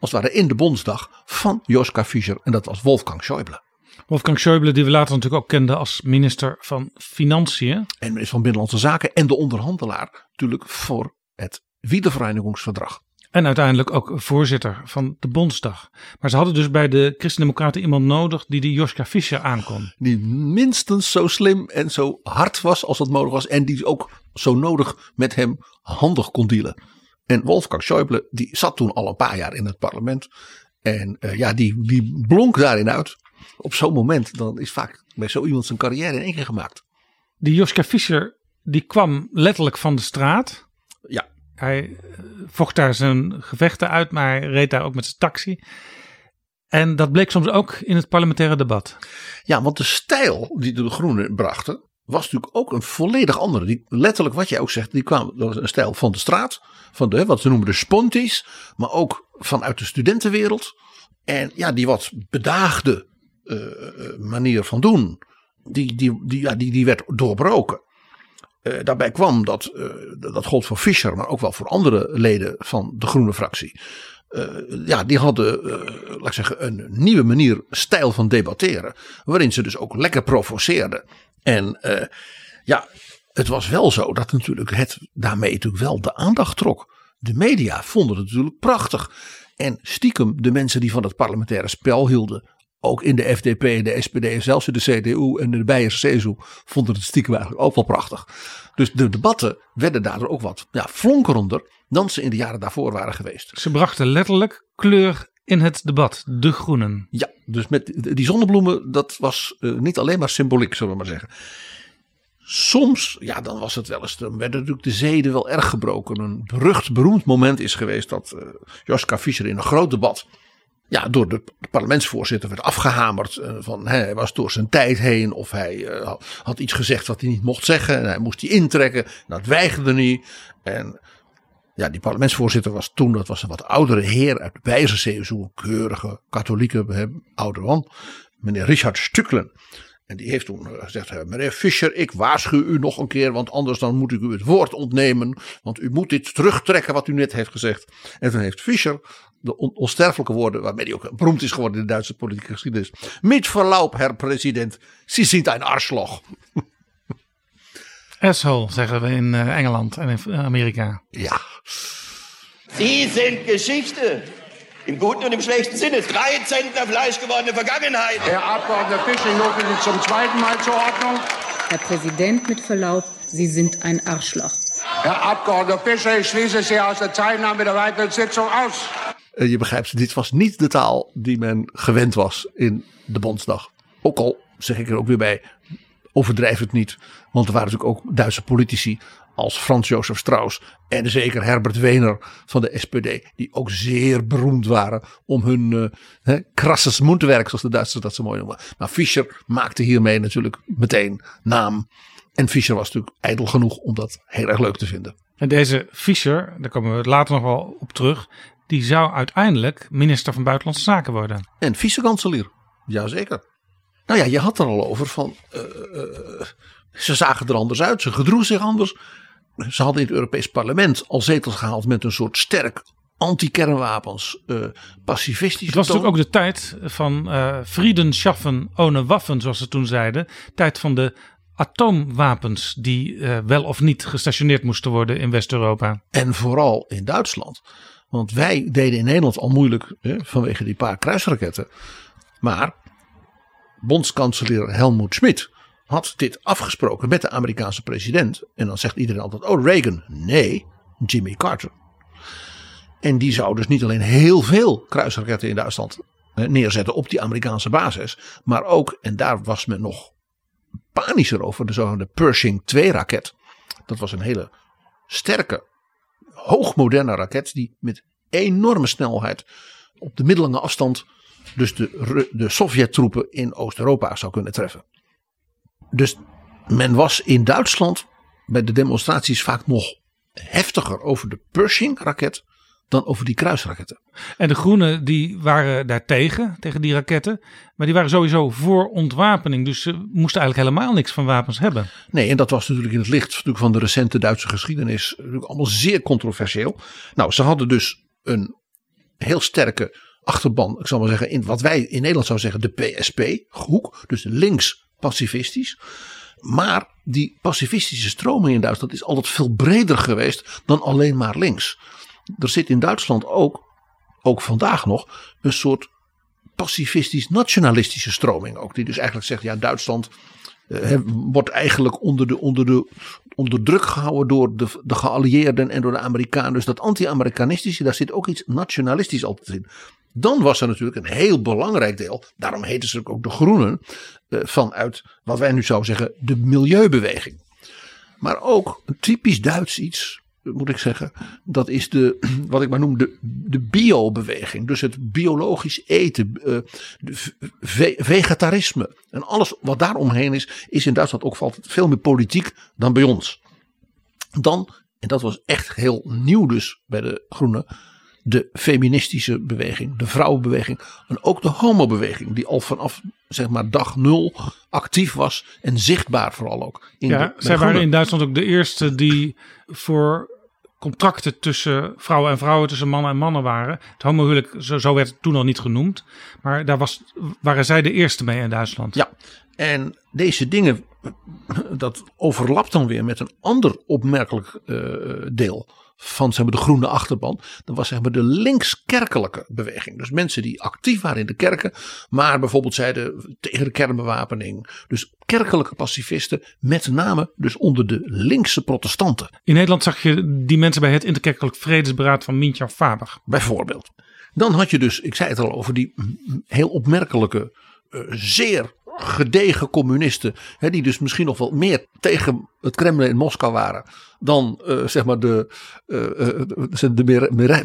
als het ware in de Bondsdag, van Joschka Fischer. En dat was Wolfgang Schäuble. Wolfgang Schäuble, die we later natuurlijk ook kenden als minister van Financiën. En minister van Binnenlandse Zaken en de onderhandelaar natuurlijk voor het Wiedervereinigungsverdrag. En uiteindelijk ook voorzitter van de Bondsdag. Maar ze hadden dus bij de Christen-Democraten iemand nodig die Joschka Fischer aankon. Die minstens zo slim en zo hard was als dat mogelijk was. En die ook zo nodig met hem handig kon dealen. En Wolfgang Schäuble, die zat toen al een paar jaar in het parlement. En die blonk daarin uit. Op zo'n moment dan is vaak bij zo iemand zijn carrière in één keer gemaakt. Die Joschka Fischer, die kwam letterlijk van de straat. Ja. Hij vocht daar zijn gevechten uit, maar hij reed daar ook met zijn taxi. En dat bleek soms ook in het parlementaire debat. Ja, want de stijl die de Groenen brachten was natuurlijk ook een volledig andere. Die, letterlijk wat jij ook zegt, dat was een stijl van de straat. Van de, wat ze noemen de sponties, maar ook vanuit de studentenwereld. En die wat bedaagde manier van doen, die werd doorbroken. Daarbij kwam dat gold voor Fischer, maar ook wel voor andere leden van de Groene fractie. Die hadden, een nieuwe manier, stijl van debatteren, waarin ze dus ook lekker provoceerden. En het was wel zo dat natuurlijk daarmee wel de aandacht trok. De media vonden het natuurlijk prachtig. En stiekem de mensen die van het parlementaire spel hielden, ook in de FDP en de SPD en zelfs in de CDU en de Beierse CSU vonden het stiekem eigenlijk ook wel prachtig. Dus de debatten werden daardoor ook wat flonkerender dan ze in de jaren daarvoor waren geweest. Ze brachten letterlijk kleur in het debat, de groenen. Ja, dus met die zonnebloemen, dat was niet alleen maar symboliek, zullen we maar zeggen. Soms, dan was het wel eens, dan werden natuurlijk de zeden wel erg gebroken. Een berucht-beroemd moment is geweest dat Joschka Fischer in een groot debat door de parlementsvoorzitter werd afgehamerd. Van hij was door zijn tijd heen of hij had iets gezegd wat hij niet mocht zeggen. En hij moest die intrekken, dat weigerde hij. En die parlementsvoorzitter was toen, dat was een wat oudere heer uit de Beierse CSU, een keurige katholieke oude man, meneer Richard Stücklen. En die heeft toen gezegd, meneer Fischer, ik waarschuw u nog een keer, want anders dan moet ik u het woord ontnemen. Want u moet dit terugtrekken wat u net heeft gezegd. En toen heeft Fischer de onsterfelijke woorden, waarmee hij ook beroemd is geworden in de Duitse politieke geschiedenis. Met verlaub, herr president, Sie sind ein Arschloch. Asshole, zeggen we in Engeland en in Amerika. Ja. Sie sind Geschichte. Im guten und im schlechten Sinne. 3 Zentner Fleisch gewordene Vergangenheit. Herr Abgeordneter Fischer, ich rufe Sie zum zweiten Mal zur Ordnung. Herr Präsident, mit Verlaub, Sie sind ein Arschloch. Herr Abgeordneter Fischer, ich schließe Sie aus der Teilnahme der weiteren Sitzung aus. Je begrijpt, dit was niet de taal die men gewend was in de Bondsdag. Ook al zeg ik er ook weer bij, overdrijf het niet. Want er waren natuurlijk ook Duitse politici als Franz Josef Strauss en zeker Herbert Wehner van de SPD, die ook zeer beroemd waren om hun krasses mondwerk, zoals de Duitsers dat zo mooi noemen. Maar Fischer maakte hiermee natuurlijk meteen naam. En Fischer was natuurlijk ijdel genoeg om dat heel erg leuk te vinden. En deze Fischer, daar komen we later nog wel op terug, die zou uiteindelijk minister van Buitenlandse Zaken worden. En vice-kanselier, jazeker. Nou ja, je had er al over van, ze zagen er anders uit, ze gedroegen zich anders. Ze hadden in het Europees Parlement al zetels gehaald met een soort sterk anti-kernwapens, pacifistisch. Het was natuurlijk ook de tijd van Frieden schaffen ohne Waffen, zoals ze toen zeiden. Tijd van de atoomwapens die wel of niet gestationeerd moesten worden in West-Europa. En vooral in Duitsland. Want wij deden in Nederland al moeilijk vanwege die paar kruisraketten. Maar bondskanselier Helmut Schmidt had dit afgesproken met de Amerikaanse president. En dan zegt iedereen altijd, Reagan. Nee, Jimmy Carter. En die zou dus niet alleen heel veel kruisraketten in Duitsland neerzetten op die Amerikaanse basis. Maar ook, en daar was men nog panischer over, de zogenaamde Pershing 2 raket. Dat was een hele sterke, hoogmoderne raket die met enorme snelheid op de middellange afstand dus de Sovjet-troepen in Oost-Europa zou kunnen treffen. Dus men was in Duitsland bij de demonstraties vaak nog heftiger over de Pershing-raket dan over die kruisraketten. En de groenen die waren daartegen, tegen die raketten. Maar die waren sowieso voor ontwapening. Dus ze moesten eigenlijk helemaal niks van wapens hebben. Nee, en dat was natuurlijk in het licht natuurlijk van de recente Duitse geschiedenis natuurlijk allemaal zeer controversieel. Nou, ze hadden dus een heel sterke achterban. Ik zal maar zeggen, in wat wij in Nederland zouden zeggen de PSP-hoek. Dus links pacifistisch. Maar die pacifistische stroming in Duitsland is altijd veel breder geweest dan alleen maar links. Er zit in Duitsland ook vandaag nog, een soort pacifistisch-nationalistische stroming ook. Die dus eigenlijk zegt, Duitsland wordt eigenlijk onder druk gehouden door de geallieerden en door de Amerikanen. Dus dat anti-Amerikanistische, daar zit ook iets nationalistisch altijd in. Dan was er natuurlijk een heel belangrijk deel, daarom heten ze ook de Groenen, vanuit wat wij nu zouden zeggen de milieubeweging. Maar ook een typisch Duits iets, moet ik zeggen, dat is wat ik maar noem de biobeweging. Dus het biologisch eten, vegetarisme en alles wat daar omheen is in Duitsland ook valt veel meer politiek dan bij ons. Dan, en dat was echt heel nieuw dus bij de Groenen, de feministische beweging, de vrouwenbeweging en ook de homobeweging die al vanaf zeg maar dag 0 actief was en zichtbaar vooral ook. Zij waren in Duitsland ook de eerste die voor contracten tussen vrouwen en vrouwen, tussen mannen en mannen waren. Het homohuwelijk, zo werd het toen al niet genoemd, maar daar waren zij de eerste mee in Duitsland. Ja, en deze dingen, dat overlapt dan weer met een ander opmerkelijk deel van zeg maar, de groene achterban. Dat was zeg maar, de linkskerkelijke beweging. Dus mensen die actief waren in de kerken. Maar bijvoorbeeld zeiden tegen de kernbewapening. Dus kerkelijke pacifisten. Met name dus onder de linkse protestanten. In Nederland zag je die mensen bij het Interkerkelijk Vredesberaad van Mintjan Faber. Bijvoorbeeld. Dan had je dus, ik zei het al over die heel opmerkelijke, zeer gedegen communisten. Hè, die dus misschien nog wel meer tegen het Kremlin in Moskou waren. Dan zeg maar de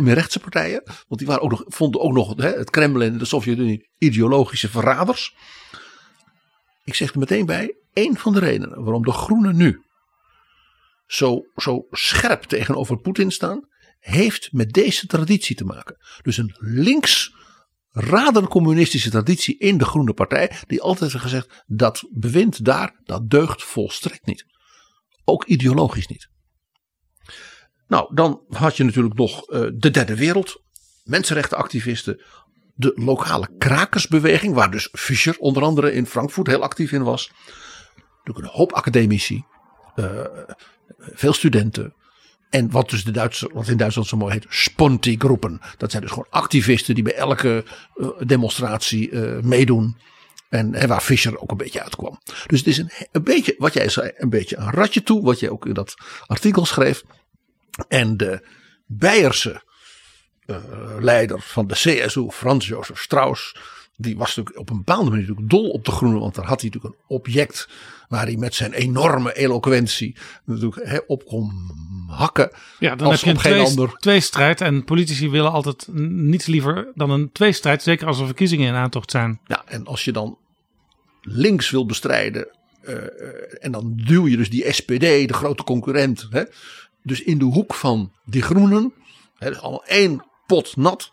meer rechtse partijen. Want die waren ook nog, vonden ook nog hè, het Kremlin en de Sovjet-Unie ideologische verraders. Ik zeg er meteen bij. Een van de redenen waarom de Groenen nu zo scherp tegenover Poetin staan. Heeft met deze traditie te maken. Dus een links radencommunistische traditie in de Groene Partij. Die altijd heeft gezegd dat bewind daar, dat deugt volstrekt niet. Ook ideologisch niet. Nou, dan had je natuurlijk nog de derde wereld. Mensenrechtenactivisten. De lokale krakersbeweging. Waar dus Fischer onder andere in Frankfurt heel actief in was. Natuurlijk een hoop academici. Veel studenten. En wat, dus de Duitse, wat in Duitsland zo mooi heet Sponti-groepen. Dat zijn dus gewoon activisten die bij elke demonstratie meedoen. En waar Fischer ook een beetje uitkwam. Dus het is een beetje, wat jij zei, een beetje een ratje toe. Wat jij ook in dat artikel schreef. En de Beierse leider van de CSU, Franz Josef Strauss. Die was natuurlijk op een bepaalde manier natuurlijk dol op de groenen. Want daar had hij natuurlijk een object waar hij met zijn enorme eloquentie natuurlijk op kon hakken. Ja, dan heb je een twee strijd. En politici willen altijd niets liever dan een tweestrijd. Zeker als er verkiezingen in aantocht zijn. Ja, en als je dan links wil bestrijden. En dan duw je dus die SPD, de grote concurrent. Hè, dus in de hoek van die groenen. Hè, dus allemaal één pot nat.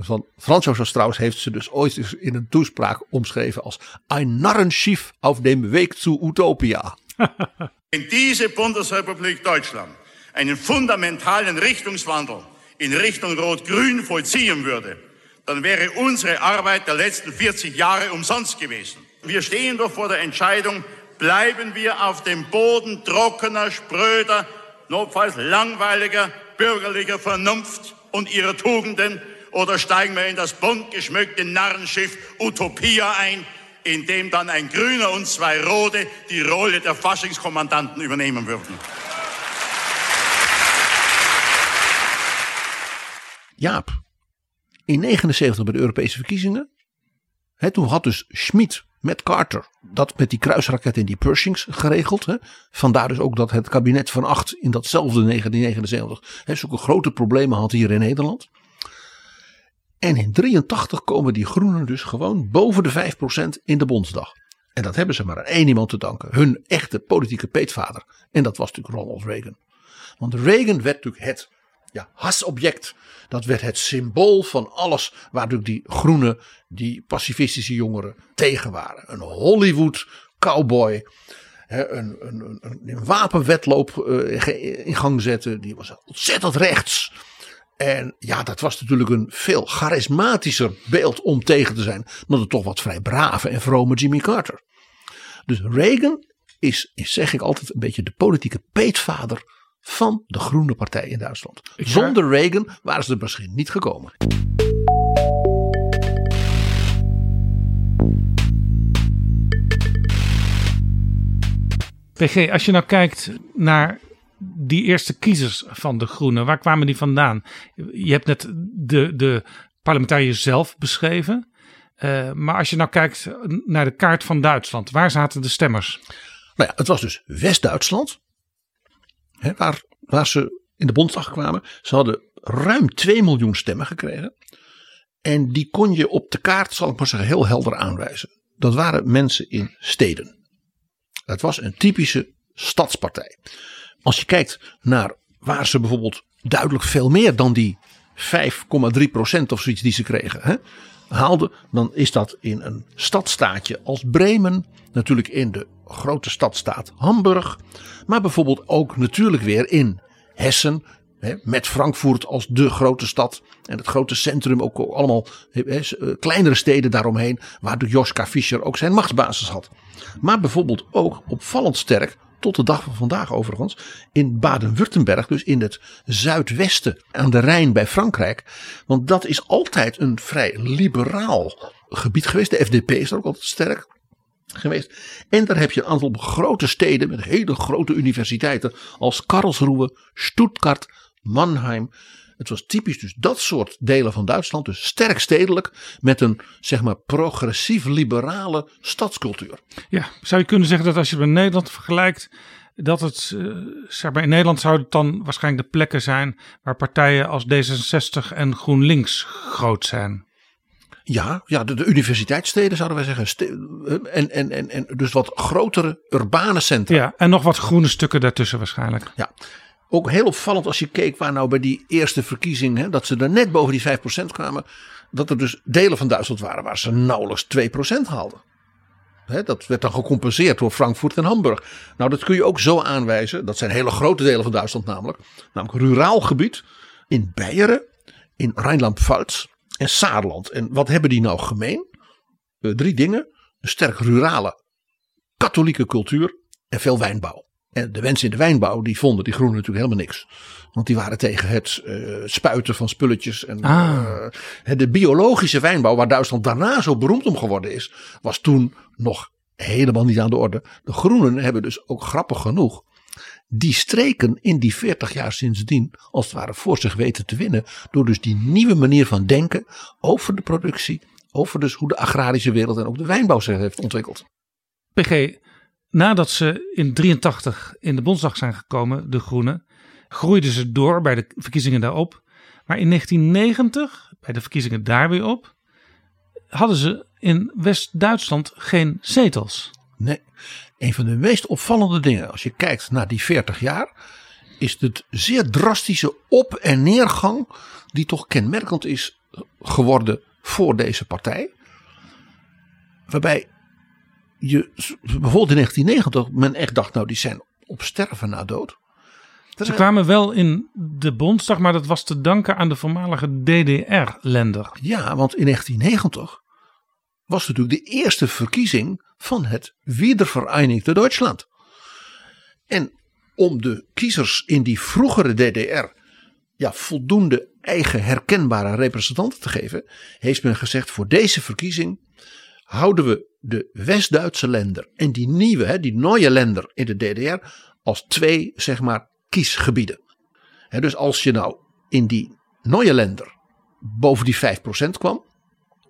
Van Franz Josef Strauss heeft ze dus ooit in een toespraak omschreven als ein Narrenschiff auf dem Weg zu Utopia. In deze Bundesrepublik Deutschland einen fundamentalen Richtungswandel in Richtung Rot-Grün vollziehen würde, dann wäre unsere Arbeit der letzten 40 Jahre umsonst gewesen. Wir stehen doch vor der Entscheidung, bleiben wir auf dem Boden trockener, spröder, notfalls langweiliger, bürgerlicher Vernunft und ihrer Tugenden, oder steigen wir in das bunt geschmückte Narrenschiff Utopia ein, in dem dann ein Grüner und zwei Rote die Rolle der Faschingskommandanten übernehmen würden. Jaap, in 1979 bij de Europese verkiezingen, toen had dus Schmidt met Carter dat met die kruisraket in die Pershings geregeld. Hè. Vandaar dus ook dat het kabinet van 8 in datzelfde 1979 zulke grote problemen had hier in Nederland. En in 1983 komen die groenen dus gewoon boven de 5% in de Bondsdag. En dat hebben ze maar aan één iemand te danken. Hun echte politieke peetvader. En dat was natuurlijk Ronald Reagan. Want Reagan werd natuurlijk het hasobject. Dat werd het symbool van alles waar natuurlijk die groenen, die pacifistische jongeren tegen waren. Een Hollywood cowboy. Een wapenwedloop in gang zetten. Die was ontzettend rechts. En ja, dat was natuurlijk een veel charismatischer beeld om tegen te zijn dan de toch wat vrij brave en vrome Jimmy Carter. Dus Reagan is zeg ik altijd een beetje de politieke peetvader van de Groene Partij in Duitsland. Zonder Reagan waren ze er misschien niet gekomen. PG, als je nou kijkt naar die eerste kiezers van de Groenen, waar kwamen die vandaan? Je hebt net de parlementariërs zelf beschreven. Maar als je nou kijkt naar de kaart van Duitsland, waar zaten de stemmers? Nou ja, het was dus West-Duitsland. Hè, waar ze in de Bondsdag kwamen. Ze hadden ruim 2 miljoen stemmen gekregen. En die kon je op de kaart, zal ik maar zeggen, heel helder aanwijzen. Dat waren mensen in steden. Het was een typische stadspartij. Als je kijkt naar waar ze bijvoorbeeld duidelijk veel meer dan die 5,3% of zoiets die ze kregen haalden. Dan is dat in een stadstaatje als Bremen. Natuurlijk in de grote stadstaat Hamburg. Maar bijvoorbeeld ook natuurlijk weer in Hessen. Met Frankfurt als de grote stad. En het grote centrum ook allemaal kleinere steden daaromheen. Waar de Joschka Fischer ook zijn machtsbasis had. Maar bijvoorbeeld ook opvallend sterk tot de dag van vandaag overigens, in Baden-Württemberg, dus in het zuidwesten aan de Rijn bij Frankrijk. Want dat is altijd een vrij liberaal gebied geweest. De FDP is daar ook altijd sterk geweest. En daar heb je een aantal grote steden met hele grote universiteiten als Karlsruhe, Stuttgart, Mannheim. Het was typisch dus dat soort delen van Duitsland, dus sterk stedelijk, met een zeg maar progressief-liberale stadscultuur. Ja, zou je kunnen zeggen dat als je het met Nederland vergelijkt, dat het, zeg maar in Nederland zouden het dan waarschijnlijk de plekken zijn waar partijen als D66 en GroenLinks groot zijn? Ja, de universiteitssteden zouden wij zeggen. En dus wat grotere urbane centra. Ja, en nog wat groene stukken daartussen waarschijnlijk. Ja. Ook heel opvallend als je keek waar nou bij die eerste verkiezing, hè, dat ze er net boven die 5% kwamen. Dat er dus delen van Duitsland waren waar ze nauwelijks 2% haalden. Hè, dat werd dan gecompenseerd door Frankfurt en Hamburg. Nou, dat kun je ook zo aanwijzen. Dat zijn hele grote delen van Duitsland namelijk. Namelijk ruraal gebied in Beieren, in Rijnland-Pfalz en Saarland. En wat hebben die nou gemeen? Drie dingen. Een sterk rurale katholieke cultuur en veel wijnbouw. En de mensen in de wijnbouw, die vonden die groenen natuurlijk helemaal niks. Want die waren tegen het spuiten van spulletjes. En, de biologische wijnbouw, waar Duitsland daarna zo beroemd om geworden is, was toen nog helemaal niet aan de orde. De groenen hebben dus ook grappig genoeg die streken in die 40 jaar sindsdien als het ware voor zich weten te winnen. Door dus die nieuwe manier van denken over de productie, over dus hoe de agrarische wereld en ook de wijnbouw zich heeft ontwikkeld. PG, nadat ze in 1983 in de Bondsdag zijn gekomen, de Groenen, groeiden ze door bij de verkiezingen daarop. Maar in 1990, bij de verkiezingen daar weer op, hadden ze in West-Duitsland geen zetels. Nee, een van de meest opvallende dingen als je kijkt naar die 40 jaar is het zeer drastische op- en neergang die toch kenmerkend is geworden voor deze partij. Waarbij je, bijvoorbeeld in 1990, men echt dacht, nou die zijn op sterven na dood. Ze kwamen wel in de Bondsdag, maar dat was te danken aan de voormalige DDR-lender. Ja, want in 1990 was natuurlijk de eerste verkiezing van het Wiedervereinigte Duitsland. En om de kiezers in die vroegere DDR voldoende eigen herkenbare representanten te geven, heeft men gezegd voor deze verkiezing houden we de West-Duitse lender en die nieuwe, die nieuwe lender in de DDR als twee zeg maar kiesgebieden. He, dus als je nou in die nieuwe lender boven die 5% kwam,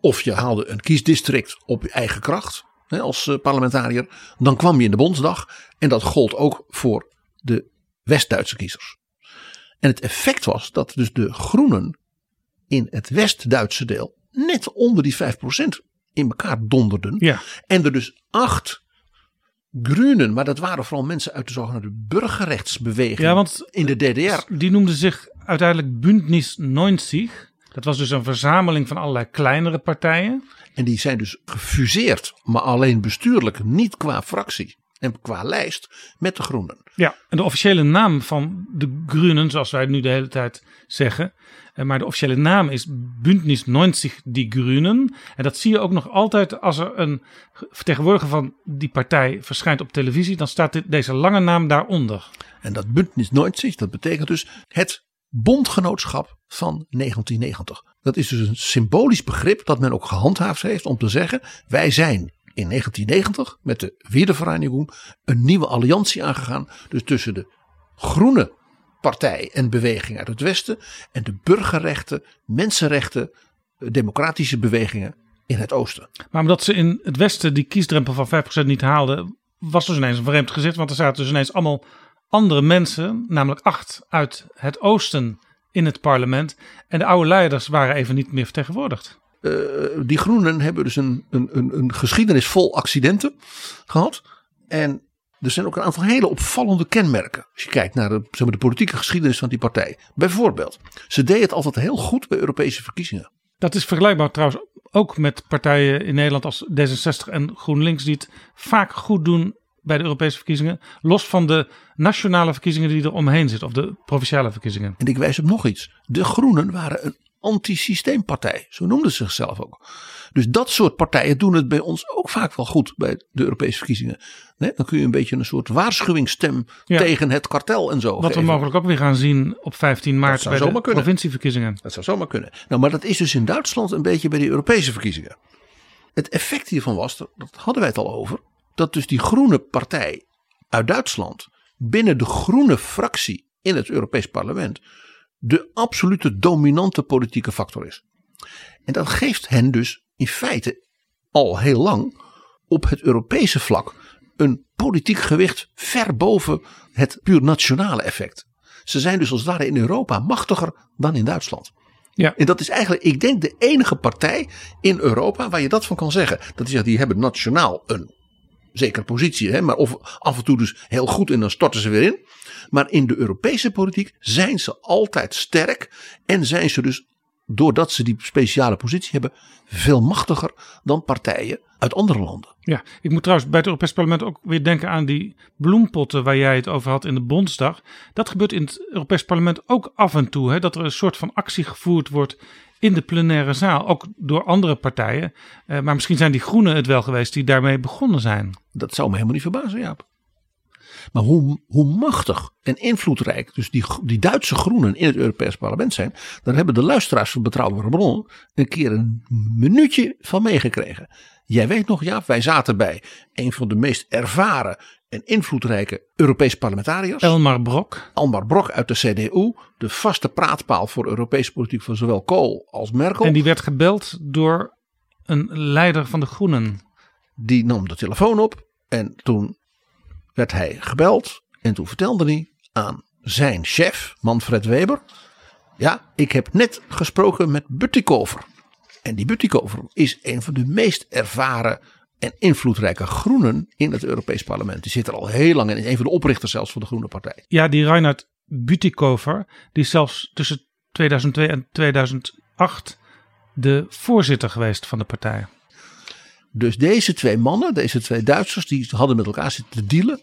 of je haalde een kiesdistrict op je eigen kracht als parlementariër, dan kwam je in de Bondsdag en dat gold ook voor de West-Duitse kiezers. En het effect was dat dus de Groenen in het West-Duitse deel net onder die 5% in elkaar donderden. Ja. En er dus 8 Groenen, maar dat waren vooral mensen uit de zogenaamde burgerrechtsbeweging in de DDR. Die noemden zich uiteindelijk Bündnis 90. Dat was dus een verzameling van allerlei kleinere partijen. En die zijn dus gefuseerd, maar alleen bestuurlijk, niet qua fractie en qua lijst, met de Groenen. Ja, en de officiële naam van de Groenen, zoals wij het nu de hele tijd zeggen, maar de officiële naam is Bündnis 90 Die Grünen. En dat zie je ook nog altijd als er een vertegenwoordiger van die partij verschijnt op televisie, dan staat deze lange naam daaronder. En dat Bündnis 90, dat betekent dus het bondgenootschap van 1990. Dat is dus een symbolisch begrip dat men ook gehandhaafd heeft om te zeggen, wij zijn in 1990 met de Wiedervereinigung een nieuwe alliantie aangegaan. Dus tussen de groene partij en beweging uit het westen en de burgerrechten, mensenrechten, democratische bewegingen in het oosten. Maar omdat ze in het westen die kiesdrempel van 5% niet haalden, was dus ineens een vreemd gezicht, want er zaten dus ineens allemaal andere mensen, namelijk 8 uit het oosten in het parlement. En de oude leiders waren even niet meer vertegenwoordigd. Die Groenen hebben dus een geschiedenis vol accidenten gehad. En er zijn ook een aantal hele opvallende kenmerken. Als je kijkt naar de politieke geschiedenis van die partij. Bijvoorbeeld, ze deden het altijd heel goed bij Europese verkiezingen. Dat is vergelijkbaar trouwens ook met partijen in Nederland als D66 en GroenLinks, die het vaak goed doen bij de Europese verkiezingen, los van de nationale verkiezingen die er omheen zitten, of de provinciale verkiezingen. En ik wijs op nog iets. De Groenen waren een antisysteempartij. Zo noemden ze zichzelf ook. Dus dat soort partijen doen het bij ons ook vaak wel goed bij de Europese verkiezingen. Nee, dan kun je een beetje een soort waarschuwingsstem tegen het kartel en zo wat geven. We mogelijk ook weer gaan zien op 15 maart bij de provincieverkiezingen. Dat zou zomaar kunnen. Nou, maar dat is dus in Duitsland een beetje bij de Europese verkiezingen. Het effect hiervan was, dat hadden wij het al over, dat dus die groene partij uit Duitsland binnen de groene fractie in het Europees Parlement de absolute dominante politieke factor is. En dat geeft hen dus in feite al heel lang op het Europese vlak een politiek gewicht ver boven het puur nationale effect. Ze zijn dus als het ware in Europa machtiger dan in Duitsland. Ja. En dat is eigenlijk, ik denk, de enige partij in Europa waar je dat van kan zeggen. Dat is, die hebben nationaal een zekere positie, hè, maar of af en toe dus heel goed en dan storten ze weer in. Maar in de Europese politiek zijn ze altijd sterk en zijn ze dus, doordat ze die speciale positie hebben, veel machtiger dan partijen uit andere landen. Ja, ik moet trouwens bij het Europees Parlement ook weer denken aan die bloempotten waar jij het over had in de Bondsdag. Dat gebeurt in het Europees Parlement ook af en toe, hè, dat er een soort van actie gevoerd wordt in de plenaire zaal, ook door andere partijen. Maar misschien zijn die groenen het wel geweest die daarmee begonnen zijn. Dat zou me helemaal niet verbazen, Jaap. Maar hoe machtig en invloedrijk dus die Duitse groenen in het Europees Parlement zijn, daar hebben de luisteraars van Betrouwbare Bronnen een keer een minuutje van meegekregen. Jij weet nog, Jaap, wij zaten bij een van de meest ervaren en invloedrijke Europese parlementariërs. Elmar Brok uit de CDU. De vaste praatpaal voor Europese politiek van zowel Kohl als Merkel. En die werd gebeld door een leider van de Groenen. Die nam de telefoon op en toen werd hij gebeld. En toen vertelde hij aan zijn chef, Manfred Weber: ja, ik heb net gesproken met Bütikofer. En die Bütikofer is een van de meest ervaren en invloedrijke groenen in het Europees Parlement. Die zit er al heel lang in. Is een van de oprichters zelfs van de Groene Partij. Ja, die Reinhard Bütikofer, die is zelfs tussen 2002 en 2008 de voorzitter geweest van de partij. Dus deze twee mannen, deze twee Duitsers, die hadden met elkaar zitten dealen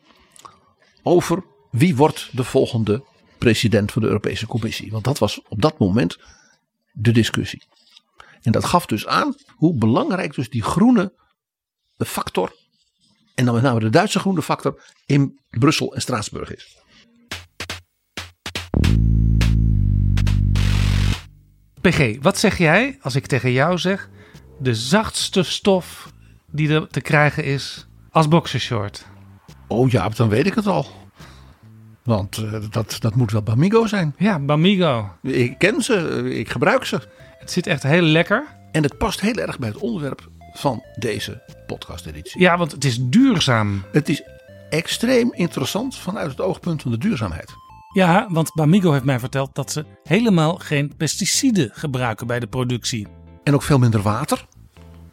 over wie wordt de volgende president van de Europese Commissie. Want dat was op dat moment de discussie. En dat gaf dus aan hoe belangrijk dus die groene de factor, en dan met name de Duitse groene factor, in Brussel en Straatsburg is. PG, wat zeg jij als ik tegen jou zeg: de zachtste stof die er te krijgen is als boxershort? Oh ja, dan weet ik het al. Want dat moet wel Bamigo zijn. Ja, Bamigo. Ik ken ze, ik gebruik ze. Het zit echt heel lekker. En het past heel erg bij het onderwerp van deze podcasteditie. Ja, want het is duurzaam. Het is extreem interessant vanuit het oogpunt van de duurzaamheid. Ja, want Bamigo heeft mij verteld dat ze helemaal geen pesticiden gebruiken bij de productie. En ook veel minder water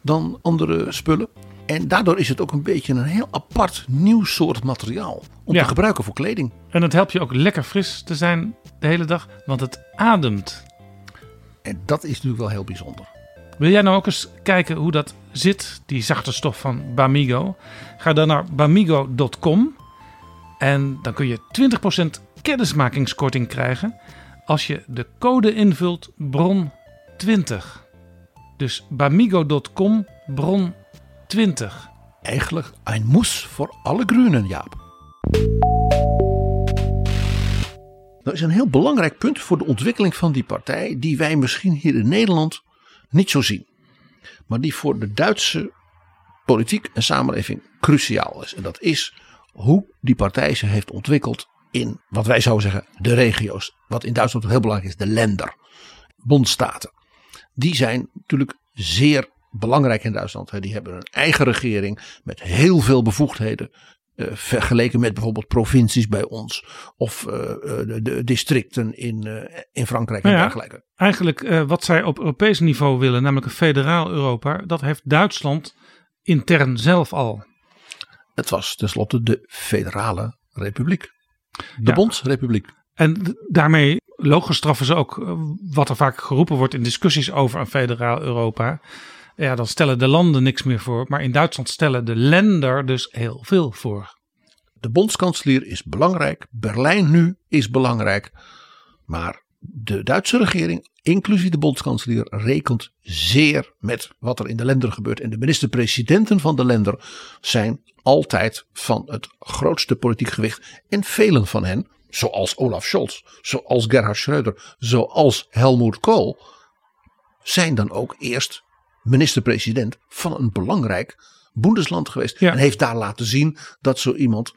dan andere spullen. En daardoor is het ook een beetje een heel apart nieuw soort materiaal om te gebruiken voor kleding. En het helpt je ook lekker fris te zijn de hele dag, want het ademt. En dat is natuurlijk wel heel bijzonder. Wil jij nou ook eens kijken hoe dat zit, die zachte stof van Bamigo? Ga dan naar bamigo.com en dan kun je 20% kennismakingskorting krijgen als je de code invult BRON20. Dus bamigo.com BRON20. Eigenlijk een moes voor alle groenen, Jaap. Dat is een heel belangrijk punt voor de ontwikkeling van die partij die wij misschien hier in Nederland niet zo zien, maar die voor de Duitse politiek en samenleving cruciaal is. En dat is hoe die partij zich heeft ontwikkeld in wat wij zouden zeggen de regio's. Wat in Duitsland heel belangrijk is, de Länder, bondstaten. Die zijn natuurlijk zeer belangrijk in Duitsland. Die hebben een eigen regering met heel veel bevoegdheden, vergeleken met bijvoorbeeld provincies bij ons of de districten in Frankrijk en dergelijke. Eigenlijk wat zij op Europees niveau willen, namelijk een federaal Europa, dat heeft Duitsland intern zelf al. Het was tenslotte de federale republiek. De Bondsrepubliek. En daarmee logisch straffen ze ook wat er vaak geroepen wordt in discussies over een federaal Europa. Ja, dan stellen de landen niks meer voor. Maar in Duitsland stellen de Länder dus heel veel voor. De bondskanselier is belangrijk. Berlijn nu is belangrijk. Maar de Duitse regering, inclusief de bondskanselier, rekent zeer met wat er in de Länder gebeurt. En de minister-presidenten van de Länder zijn altijd van het grootste politiek gewicht. En velen van hen, zoals Olaf Scholz, zoals Gerhard Schröder, zoals Helmut Kohl, zijn dan ook eerst minister-president van een belangrijk Bundesland geweest. Ja. En heeft daar laten zien dat zo iemand...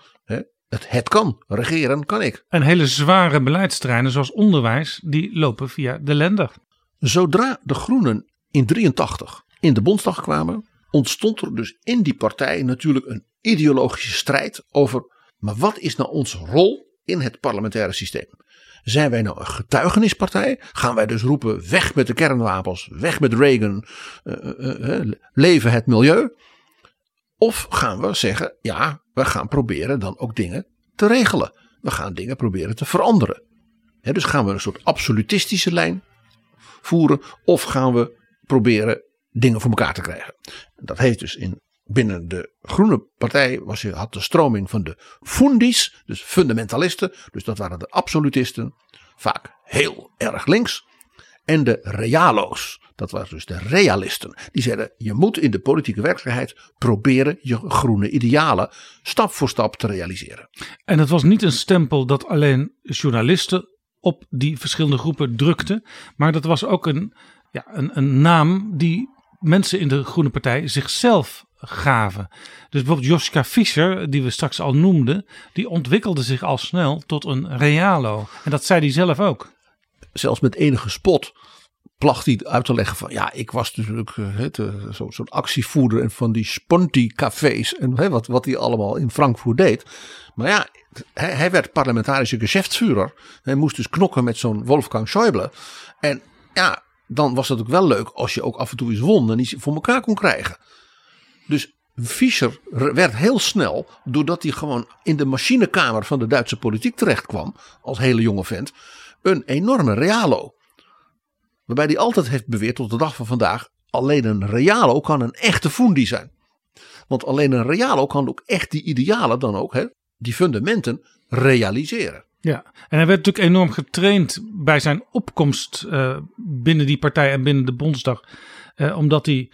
Het kan, regeren kan ik. En hele zware beleidsterreinen zoals onderwijs, die lopen via de Länder. Zodra de Groenen in 1983 in de Bondsdag kwamen, ontstond er dus in die partij natuurlijk een ideologische strijd over, maar wat is nou onze rol in het parlementaire systeem? Zijn wij nou een getuigenispartij? Gaan wij dus roepen weg met de kernwapens, weg met Reagan, leven het milieu? Of gaan we zeggen, ja, we gaan proberen dan ook dingen te regelen. We gaan dingen proberen te veranderen. He, dus gaan we een soort absolutistische lijn voeren. Of gaan we proberen dingen voor elkaar te krijgen. Dat heeft dus binnen de Groene Partij had de stroming van de Fundis. Dus fundamentalisten. Dus dat waren de absolutisten. Vaak heel erg links. En de Realos. Dat waren dus de realisten. Die zeiden, je moet in de politieke werkelijkheid proberen je groene idealen stap voor stap te realiseren. En dat was niet een stempel dat alleen journalisten op die verschillende groepen drukten. Maar dat was ook een naam die mensen in de Groene Partij zichzelf gaven. Dus bijvoorbeeld Joschka Fischer, die we straks al noemden, die ontwikkelde zich al snel tot een realo. En dat zei hij zelf ook. Zelfs met enige spot placht hij uit te leggen van ja, ik was natuurlijk zo'n actievoerder en van die Sponti-cafés en wat hij allemaal in Frankfurt deed. Maar ja, hij werd parlementarische geschäftsführer. Hij moest dus knokken met zo'n Wolfgang Schäuble. En ja, dan was het ook wel leuk als je ook af en toe iets won en iets voor elkaar kon krijgen. Dus Fischer werd heel snel, doordat hij gewoon in de machinekamer van de Duitse politiek terecht kwam, als hele jonge vent, een enorme realo. Waarbij hij altijd heeft beweerd tot de dag van vandaag, alleen een realo kan een echte fundi zijn. Want alleen een realo kan ook echt die idealen dan ook, die fundamenten, realiseren. Ja, en hij werd natuurlijk enorm getraind bij zijn opkomst binnen die partij en binnen de Bondsdag. Omdat hij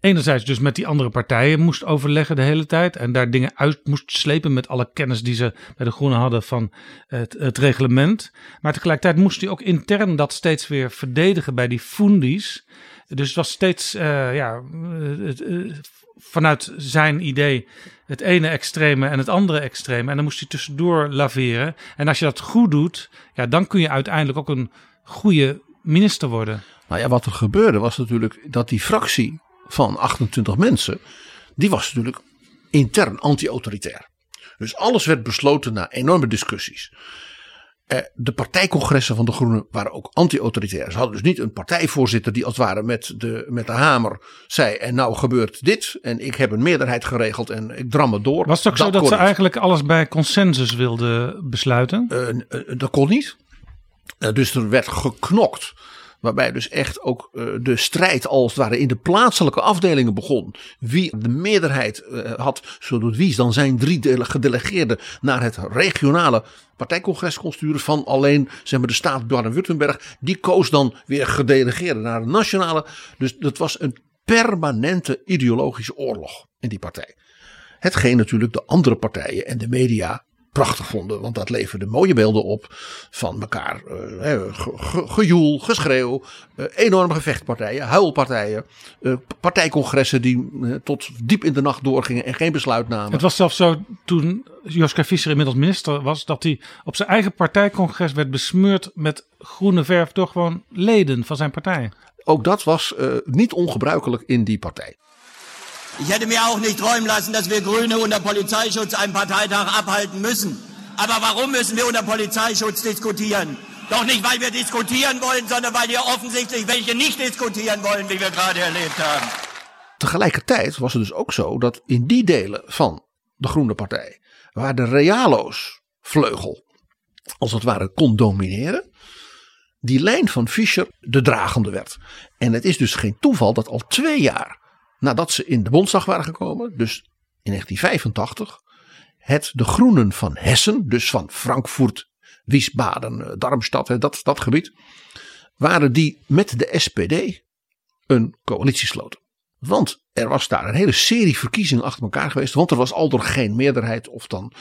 enerzijds dus met die andere partijen moest overleggen de hele tijd. En daar dingen uit moest slepen met alle kennis die ze bij de Groenen hadden van het reglement. Maar tegelijkertijd moest hij ook intern dat steeds weer verdedigen bij die fundies. Dus het was steeds vanuit zijn idee het ene extreme en het andere extreme. En dan moest hij tussendoor laveren. En als je dat goed doet, ja, dan kun je uiteindelijk ook een goede minister worden. Nou ja, wat er gebeurde was natuurlijk dat die fractie van 28 mensen, die was natuurlijk intern anti-autoritair. Dus alles werd besloten na enorme discussies. De partijcongressen van de Groenen waren ook anti-autoritair. Ze hadden dus niet een partijvoorzitter die als het ware met de hamer zei, en nou gebeurt dit en ik heb een meerderheid geregeld en ik dram het door. Was het ook zo dat ze eigenlijk alles bij consensus wilden besluiten? Dat kon niet. Dus er werd geknokt. Waarbij dus echt ook de strijd als het ware in de plaatselijke afdelingen begon. Wie de meerderheid had, zodat wie dan zijn drie gedelegeerden naar het regionale partijcongres kon sturen van alleen de staat Baden-Württemberg. Die koos dan weer gedelegeerden naar de nationale. Dus dat was een permanente ideologische oorlog in die partij. Hetgeen natuurlijk de andere partijen en de media prachtig vonden, want dat leverde mooie beelden op van elkaar. Gejoel, geschreeuw, enorme gevechtpartijen, huilpartijen, partijcongressen die tot diep in de nacht doorgingen en geen besluit namen. Het was zelfs zo toen Joschka Fischer inmiddels minister was, dat hij op zijn eigen partijcongres werd besmeurd met groene verf door gewoon leden van zijn partij. Ook dat was niet ongebruikelijk in die partij. Ich hätte mir auch nicht träumen lassen, dass wir Grüne unter Polizeischutz einen Parteitag abhalten müssen. Aber warum müssen wir unter Polizeischutz diskutieren? Doch nicht, weil wir diskutieren wollen, sondern weil wir offensichtlich welche nicht diskutieren wollen, wie wir gerade erlebt haben. Tegelijkertijd was het dus ook zo dat in die delen van de Groene Partij, waar de Realo's vleugel als het ware kon domineren, die lijn van Fischer de dragende werd. En het is dus geen toeval dat al 2 jaar... nadat ze in de Bondsdag waren gekomen, dus in 1985, de Groenen van Hessen, dus van Frankfurt Wiesbaden, Darmstadt, dat gebied, waren die met de SPD een coalitie sloten. Want er was daar een hele serie verkiezingen achter elkaar geweest, want er was al door geen meerderheid of dan...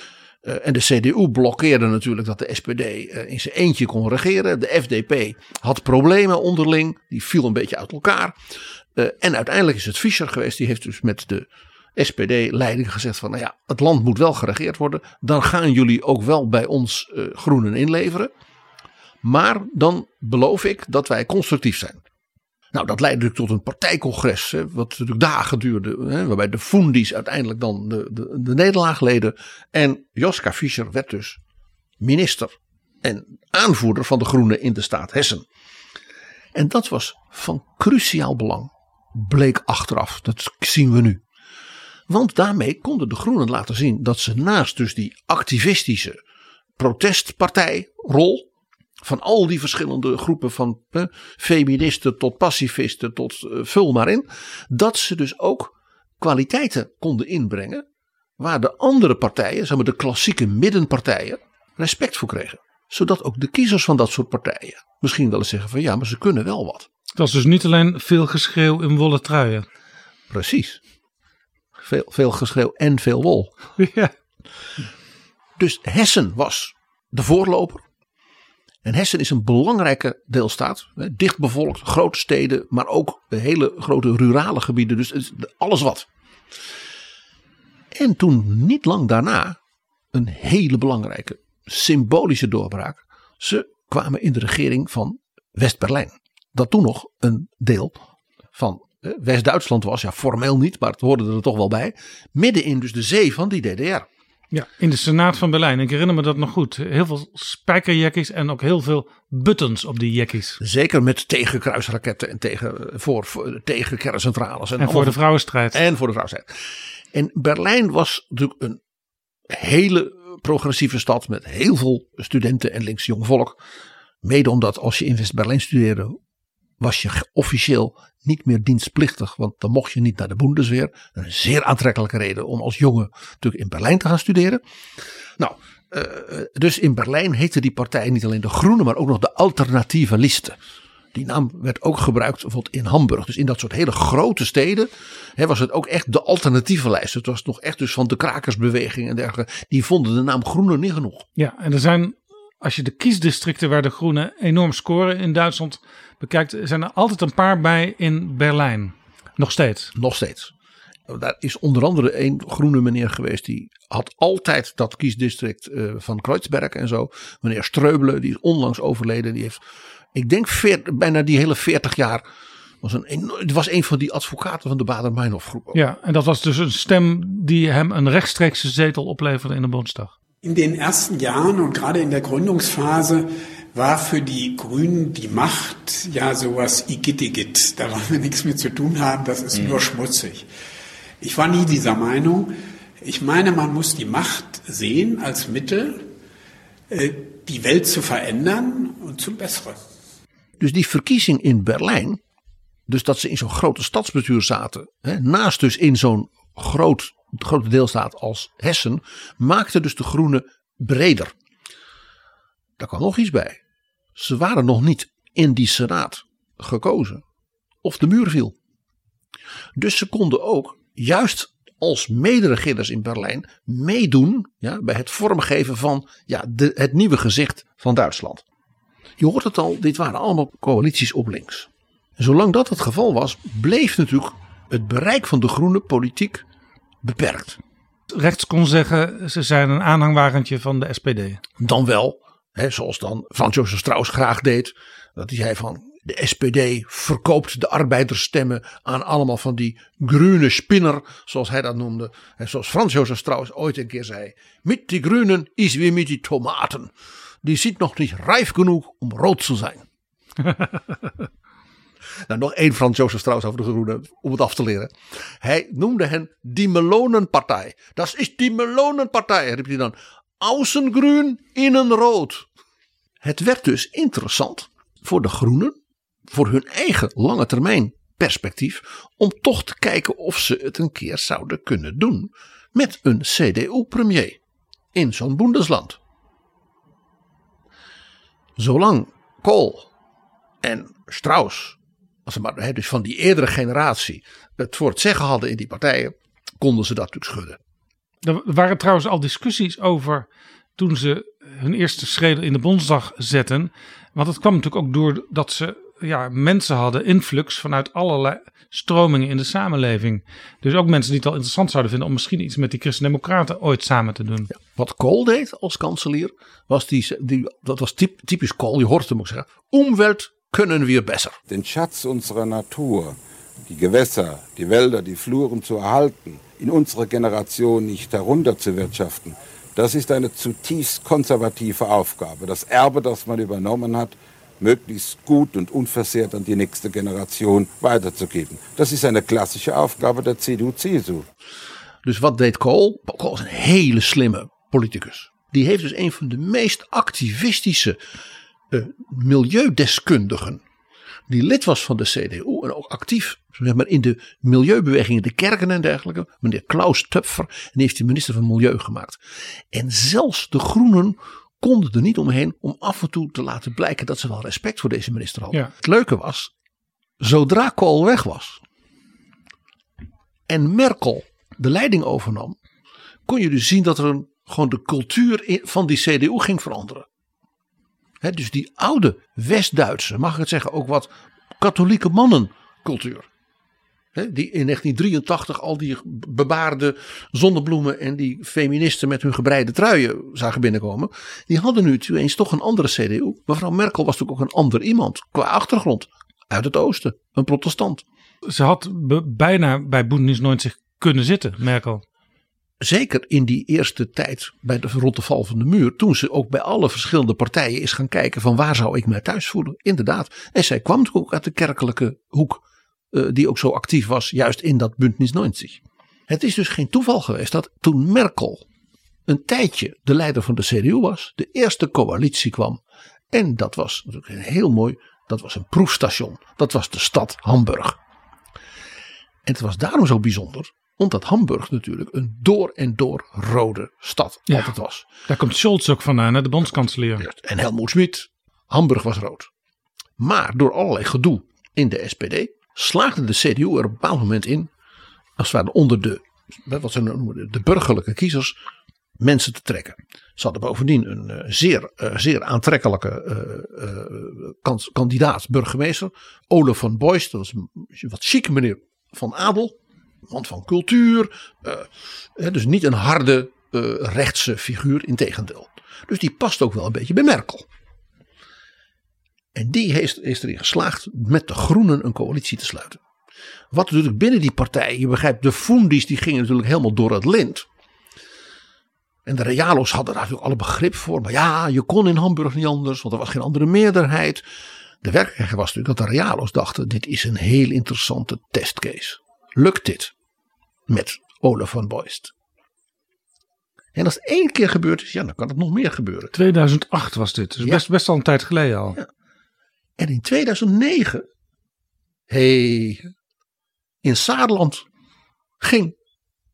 En de CDU blokkeerde natuurlijk dat de SPD in zijn eentje kon regeren. De FDP had problemen onderling. Die viel een beetje uit elkaar. En uiteindelijk is het Fischer geweest. Die heeft dus met de SPD-leiding gezegd van... nou ja, het land moet wel geregeerd worden. Dan gaan jullie ook wel bij ons groenen inleveren. Maar dan beloof ik dat wij constructief zijn. Nou, dat leidde natuurlijk tot een partijcongres, wat natuurlijk dagen duurde, waarbij de Fundis uiteindelijk dan de nederlaag leden. En Joschka Fischer werd dus minister en aanvoerder van de Groenen in de staat Hessen. En dat was van cruciaal belang, bleek achteraf, dat zien we nu. Want daarmee konden de Groenen laten zien dat ze naast dus die activistische protestpartijrol... van al die verschillende groepen van feministen tot pacifisten tot vul maar in. Dat ze dus ook kwaliteiten konden inbrengen waar de andere partijen, zeg maar de klassieke middenpartijen, respect voor kregen. Zodat ook de kiezers van dat soort partijen misschien wel eens zeggen van ja, maar ze kunnen wel wat. Dat is dus niet alleen veel geschreeuw in wollen truien. Precies. Veel geschreeuw en veel wol. Ja. Dus Hessen was de voorloper. En Hessen is een belangrijke deelstaat, dichtbevolkt, grote steden, maar ook hele grote rurale gebieden, dus alles wat. En toen niet lang daarna een hele belangrijke symbolische doorbraak. Ze kwamen in de regering van West-Berlijn, dat toen nog een deel van West-Duitsland was, ja formeel niet, maar het hoorde er toch wel bij, midden in dus de zee van die DDR. Ja, in de Senaat van Berlijn. Ik herinner me dat nog goed. Heel veel spijkerjackies en ook heel veel buttons op die jackies. Zeker met tegenkruisraketten en tegen kerncentrales. En voor de vrouwenstrijd. En Berlijn was natuurlijk een hele progressieve stad met heel veel studenten en links jong volk. Mede omdat als je in West-Berlijn studeerde was je officieel niet meer dienstplichtig, want dan mocht je niet naar de Bundeswehr. Een zeer aantrekkelijke reden om als jongen natuurlijk in Berlijn te gaan studeren. Nou, dus in Berlijn heette die partij niet alleen de Groenen, maar ook nog de Alternatieve Liste. Die naam werd ook gebruikt bijvoorbeeld in Hamburg. Dus in dat soort hele grote steden was het ook echt de alternatieve lijst. Het was nog echt dus van de krakersbeweging en dergelijke. Die vonden de naam Groenen niet genoeg. Ja, en er zijn... Als je de kiesdistricten waar de Groenen enorm scoren in Duitsland bekijkt, zijn er altijd een paar bij in Berlijn. Nog steeds. Nog steeds. Daar is onder andere één groene meneer geweest. Die had altijd dat kiesdistrict van Kreuzberg en zo. Meneer Ströble, die is onlangs overleden. Die heeft, ik denk, bijna die hele 40 jaar... Het was een van die advocaten van de Baader-Meinhof groep. Ook. Ja, en dat was dus een stem die hem een rechtstreekse zetel opleverde in de Bondsdag. In den ersten Jahren und gerade in der Gründungsphase war für die Grünen die Macht ja sowas Igitt-Igitt. Da wollen wir nichts mit zu tun haben, das ist nur schmutzig. Ich war nie dieser Meinung. Ich meine, man muss die Macht sehen als Mittel, die Welt zu verändern und zum Besseren. Dus die Verkiezing in Berlijn, dus dat ze in zo'n grote stadsbestuur zaten, naast dus in zo'n grote deelstaat als Hessen, maakte dus de Groenen breder. Daar kwam nog iets bij. Ze waren nog niet in die senaat gekozen of de muur viel. Dus ze konden ook, juist als medereginners in Berlijn, meedoen bij het vormgeven van het nieuwe gezicht van Duitsland. Je hoort het al, dit waren allemaal coalities op links. En zolang dat het geval was, bleef natuurlijk het bereik van de Groenen politiek beperkt. Rechts kon zeggen, ze zijn een aanhangwagentje van de SPD. Dan wel, zoals dan Franz Josef Strauss graag deed. Dat hij zei van, de SPD verkoopt de arbeidersstemmen aan allemaal van die groene spinner, zoals hij dat noemde. En zoals Franz Josef Strauss ooit een keer zei, met die groenen is wie met die tomaten. Die zijn nog niet rijp genoeg om rood te zijn. Nou, nog één Franz Josef Strauss over de Groenen om het af te leren. Hij noemde hen die Melonenpartij. Dat is die Melonenpartij, riep hij dan. Außen grün, innen rood. Het werd dus interessant voor de Groenen, voor hun eigen lange termijn perspectief, om toch te kijken of ze het een keer zouden kunnen doen met een CDU-premier in zo'n Bundesland. zolang Kool en Strauss, dus van die eerdere generatie, het voor het zeggen hadden in die partijen, konden ze dat natuurlijk schudden. Er waren trouwens al discussies over toen ze hun eerste schreden in de Bondsdag zetten. Want dat kwam natuurlijk ook door dat ze mensen hadden, influx vanuit allerlei stromingen in de samenleving. Dus ook mensen die het al interessant zouden vinden om misschien iets met die Christen-Democraten ooit samen te doen. Ja, wat Kohl deed als kanselier, was dat was typisch Kohl, je hoort hem ook zeggen, Umwelt können wir besser. Den Schatz unserer Natur, die Gewässer, die Wälder, die Fluren zu erhalten, in unserer Generation nicht herunter zu wirtschaften, das ist eine zutiefst konservative Aufgabe. Das Erbe, das man übernommen hat, möglichst gut und unversehrt an die nächste Generation weiterzugeben. Das ist eine klassische Aufgabe der CDU-CSU. Dus wat deed Kohl? Kohl is een hele slimme politicus. Die heeft dus een van de meest activistische milieudeskundigen, die lid was van de CDU en ook actief in de milieubewegingen, de kerken en dergelijke. Meneer Klaus Töpfer, en die heeft de minister van Milieu gemaakt. En zelfs de Groenen konden er niet omheen om af en toe te laten blijken dat ze wel respect voor deze minister hadden. Ja. Het leuke was, zodra Kohl weg was en Merkel de leiding overnam, kon je dus zien dat er gewoon de cultuur van die CDU ging veranderen. He, dus die oude West-Duitse, mag ik het zeggen, ook wat katholieke mannencultuur. He, die in 1983 al die bebaarde zonnebloemen en die feministen met hun gebreide truien zagen binnenkomen. Die hadden nu eens toch een andere CDU. Mevrouw Merkel was natuurlijk ook een ander iemand qua achtergrond. Uit het oosten, een protestant. Ze had bijna bij Bündnis 90 kunnen zitten, Merkel. Zeker in die eerste tijd bij de rotte val van de muur. Toen ze ook bij alle verschillende partijen is gaan kijken van waar zou ik mij thuis voelen. Inderdaad. En zij kwam natuurlijk ook uit de kerkelijke hoek. Die ook zo actief was juist in dat Bündnis 90. Het is dus geen toeval geweest dat toen Merkel een tijdje de leider van de CDU was, de eerste coalitie kwam. En dat was natuurlijk een heel mooi, dat was een proefstation. Dat was de stad Hamburg. En het was daarom zo bijzonder, omdat Hamburg natuurlijk een door en door rode stad altijd was. Daar komt Scholz ook vandaan, hè, de bondskanselier. En Helmut Schmidt. Hamburg was rood. Maar door allerlei gedoe in de SPD slaagde de CDU er op een bepaald moment in, als het ware onder de burgerlijke kiezers, mensen te trekken. Ze hadden bovendien een zeer aantrekkelijke kandidaat burgemeester, Olaf van Boys, dat was een wat chique meneer van adel, man van cultuur, dus niet een harde rechtse figuur, integendeel. Dus die past ook wel een beetje bij Merkel. En die is erin geslaagd met de Groenen een coalitie te sluiten. Wat natuurlijk binnen die partij, je begrijpt, de Fundis die gingen natuurlijk helemaal door het lint. En de Realos hadden daar natuurlijk alle begrip voor. Maar ja, je kon in Hamburg niet anders, want er was geen andere meerderheid. De werkelijkheid was natuurlijk dat de Realos dachten, dit is een heel interessante testcase. Lukt dit met Olaf van Beust? En als het 1 keer gebeurd is, ja, dan kan het nog meer gebeuren. 2008 was dit, dus best al een tijd geleden al. Ja. En in 2009, in Saarland ging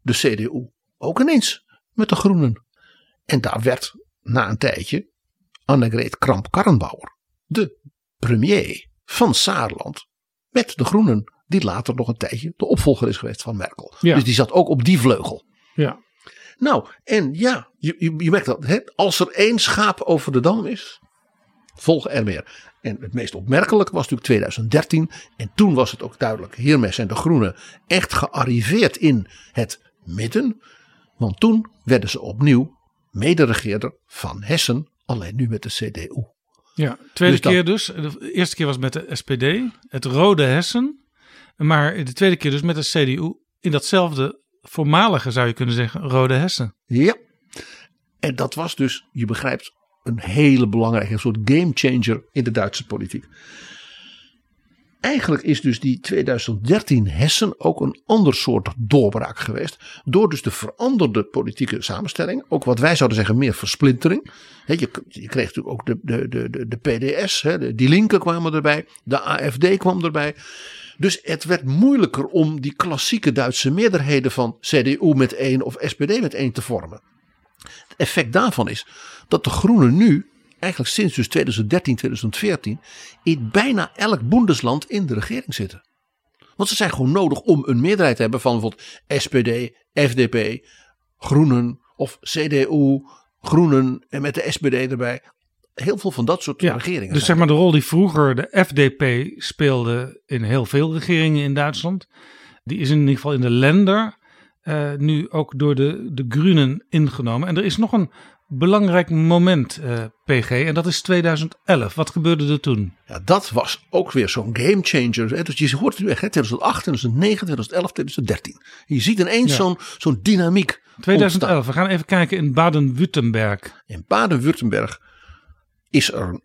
de CDU ook ineens met de Groenen. En daar werd na een tijdje Annegret Kramp-Karrenbauer, de premier van Saarland, met de Groenen, die later nog een tijdje de opvolger is geweest van Merkel. Ja. Dus die zat ook op die vleugel. Ja. Nou, en ja, je merkt dat, hè? Als er 1 schaap over de dam is, volgen er meer. En het meest opmerkelijke was natuurlijk 2013. En toen was het ook duidelijk, hiermee zijn de Groenen echt gearriveerd in het midden. Want toen werden ze opnieuw mederegeerder van Hessen, alleen nu met de CDU. Ja, tweede keer dus. De eerste keer was met de SPD, het rode Hessen. Maar de tweede keer dus met de CDU in datzelfde voormalige, zou je kunnen zeggen, rode Hessen. Ja, en dat was dus, je begrijpt, een hele belangrijke, een soort gamechanger in de Duitse politiek. Eigenlijk is dus die 2013 Hessen ook een ander soort doorbraak geweest. Door dus de veranderde politieke samenstelling. Ook wat wij zouden zeggen meer versplintering. Je kreeg natuurlijk ook de PDS. Die linken kwamen erbij. De AfD kwam erbij. Dus het werd moeilijker om die klassieke Duitse meerderheden van CDU met 1 of SPD met 1 te vormen. Het effect daarvan is dat de Groenen nu eigenlijk sinds dus 2013, 2014... in bijna elk Bundesland in de regering zitten. Want ze zijn gewoon nodig om een meerderheid te hebben van bijvoorbeeld SPD, FDP, Groenen of CDU, Groenen en met de SPD erbij. Heel veel van dat soort regeringen. Dus zeg maar de rol die vroeger de FDP speelde in heel veel regeringen in Duitsland, die is in ieder geval in de Länder nu ook door de Groenen ingenomen. En er is nog een belangrijk moment, PG, en dat is 2011. Wat gebeurde er toen? Ja, dat was ook weer zo'n gamechanger. Hè? Dus je hoort het nu echt, hè? 2008, 2009, 2011, 2013. Je ziet ineens zo'n dynamiek 2011, ontstaan. We gaan even kijken in Baden-Württemberg. In Baden-Württemberg is er een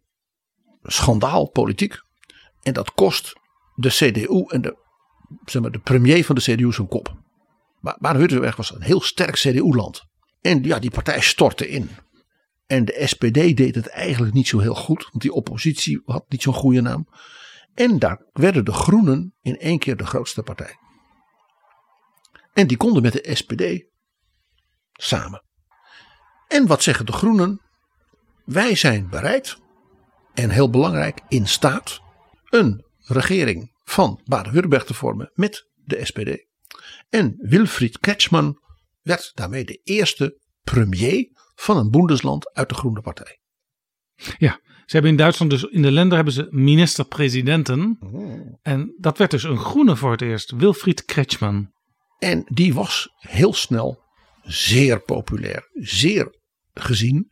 schandaal politiek. En dat kost de CDU en de premier van de CDU zijn kop. Maar Baden-Württemberg was een heel sterk CDU-land. En ja, die partij stortte in. En de SPD deed het eigenlijk niet zo heel goed. Want die oppositie had niet zo'n goede naam. En daar werden de Groenen in één keer de grootste partij. En die konden met de SPD samen. En wat zeggen de Groenen? Wij zijn bereid, en heel belangrijk, in staat een regering van Baden-Württemberg te vormen met de SPD. En Wilfried Kretschmann werd daarmee de eerste premier van een Bundesland uit de Groene Partij. Ja, ze hebben in Duitsland dus in de Länder hebben ze minister-presidenten. En dat werd dus een groene voor het eerst, Wilfried Kretschmann. En die was heel snel zeer populair, zeer gezien.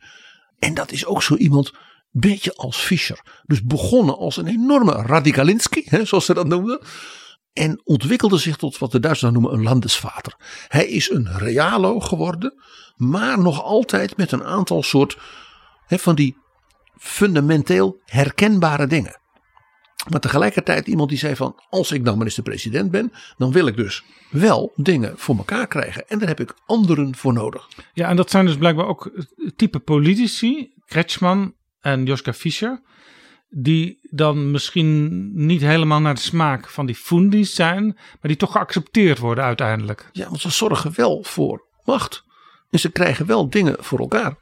En dat is ook zo iemand, een beetje als Fischer. Dus begonnen als een enorme radikalinski, hè, zoals ze dat noemden. En ontwikkelde zich tot wat de Duitsers noemen een landesvater. Hij is een realo geworden, maar nog altijd met een aantal soort van die fundamenteel herkenbare dingen. Maar tegelijkertijd iemand die zei van, als ik dan minister-president ben, dan wil ik dus wel dingen voor elkaar krijgen. En daar heb ik anderen voor nodig. Ja, en dat zijn dus blijkbaar ook type politici, Kretschmann en Joschka Fischer, die dan misschien niet helemaal naar de smaak van die Fundis zijn, maar die toch geaccepteerd worden uiteindelijk. Ja, want ze zorgen wel voor macht. En ze krijgen wel dingen voor elkaar.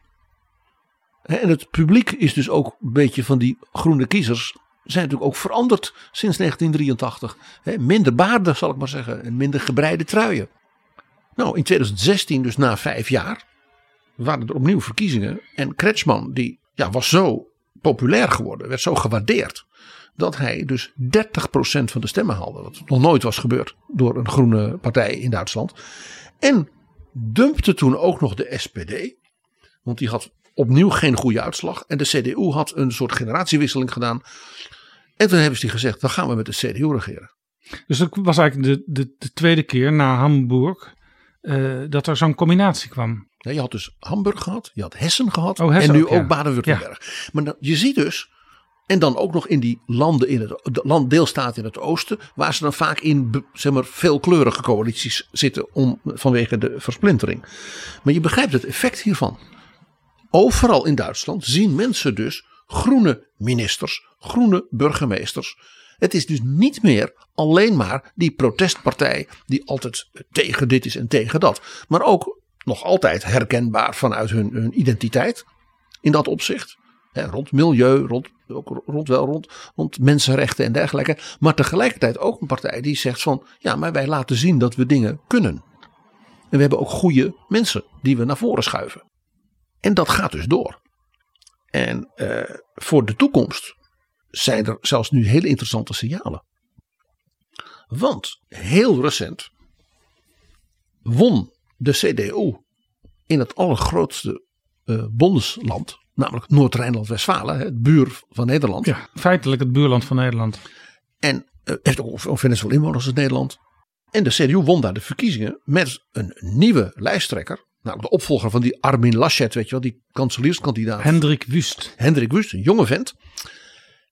En het publiek is dus ook een beetje van die groene kiezers, zijn natuurlijk ook veranderd sinds 1983. Minder baarden, zal ik maar zeggen, en minder gebreide truien. Nou, in 2016, dus na 5 jaar, waren er opnieuw verkiezingen. En Kretschmann, die was zo populair geworden, werd zo gewaardeerd, dat hij dus 30% van de stemmen haalde. Wat nog nooit was gebeurd door een groene partij in Duitsland. En dumpte toen ook nog de SPD. Want die had opnieuw geen goede uitslag. En de CDU had een soort generatiewisseling gedaan. En toen hebben ze die gezegd, dan gaan we met de CDU regeren. Dus dat was eigenlijk de tweede keer na Hamburg dat er zo'n combinatie kwam. Ja, je had dus Hamburg gehad, je had Hessen gehad Hessen en nu ook Baden-Württemberg. Ja. Maar dan, je ziet dus, en dan ook nog in die landen, in de landdeelstaten in het oosten, waar ze dan vaak in veelkleurige coalities zitten vanwege de versplintering. Maar je begrijpt het effect hiervan. Overal in Duitsland zien mensen dus groene ministers, groene burgemeesters. Het is dus niet meer alleen maar die protestpartij die altijd tegen dit is en tegen dat. Maar ook nog altijd herkenbaar vanuit hun identiteit in dat opzicht. He, rond milieu, rond mensenrechten en dergelijke. Maar tegelijkertijd ook een partij die zegt van, ja, maar wij laten zien dat we dingen kunnen. En we hebben ook goede mensen die we naar voren schuiven. En dat gaat dus door. En voor de toekomst zijn er zelfs nu hele interessante signalen. Want heel recent won de CDU in het allergrootste bondsland, namelijk Noord-Rijnland-Westfalen, het buur van Nederland. Ja, feitelijk het buurland van Nederland. En heeft ook ongeveer net zoveel inwoners als Nederland. En de CDU won daar de verkiezingen met een nieuwe lijsttrekker. Nou, de opvolger van die Armin Laschet, weet je wel, die kanselierskandidaat. Hendrik Wüst. Hendrik Wüst, een jonge vent.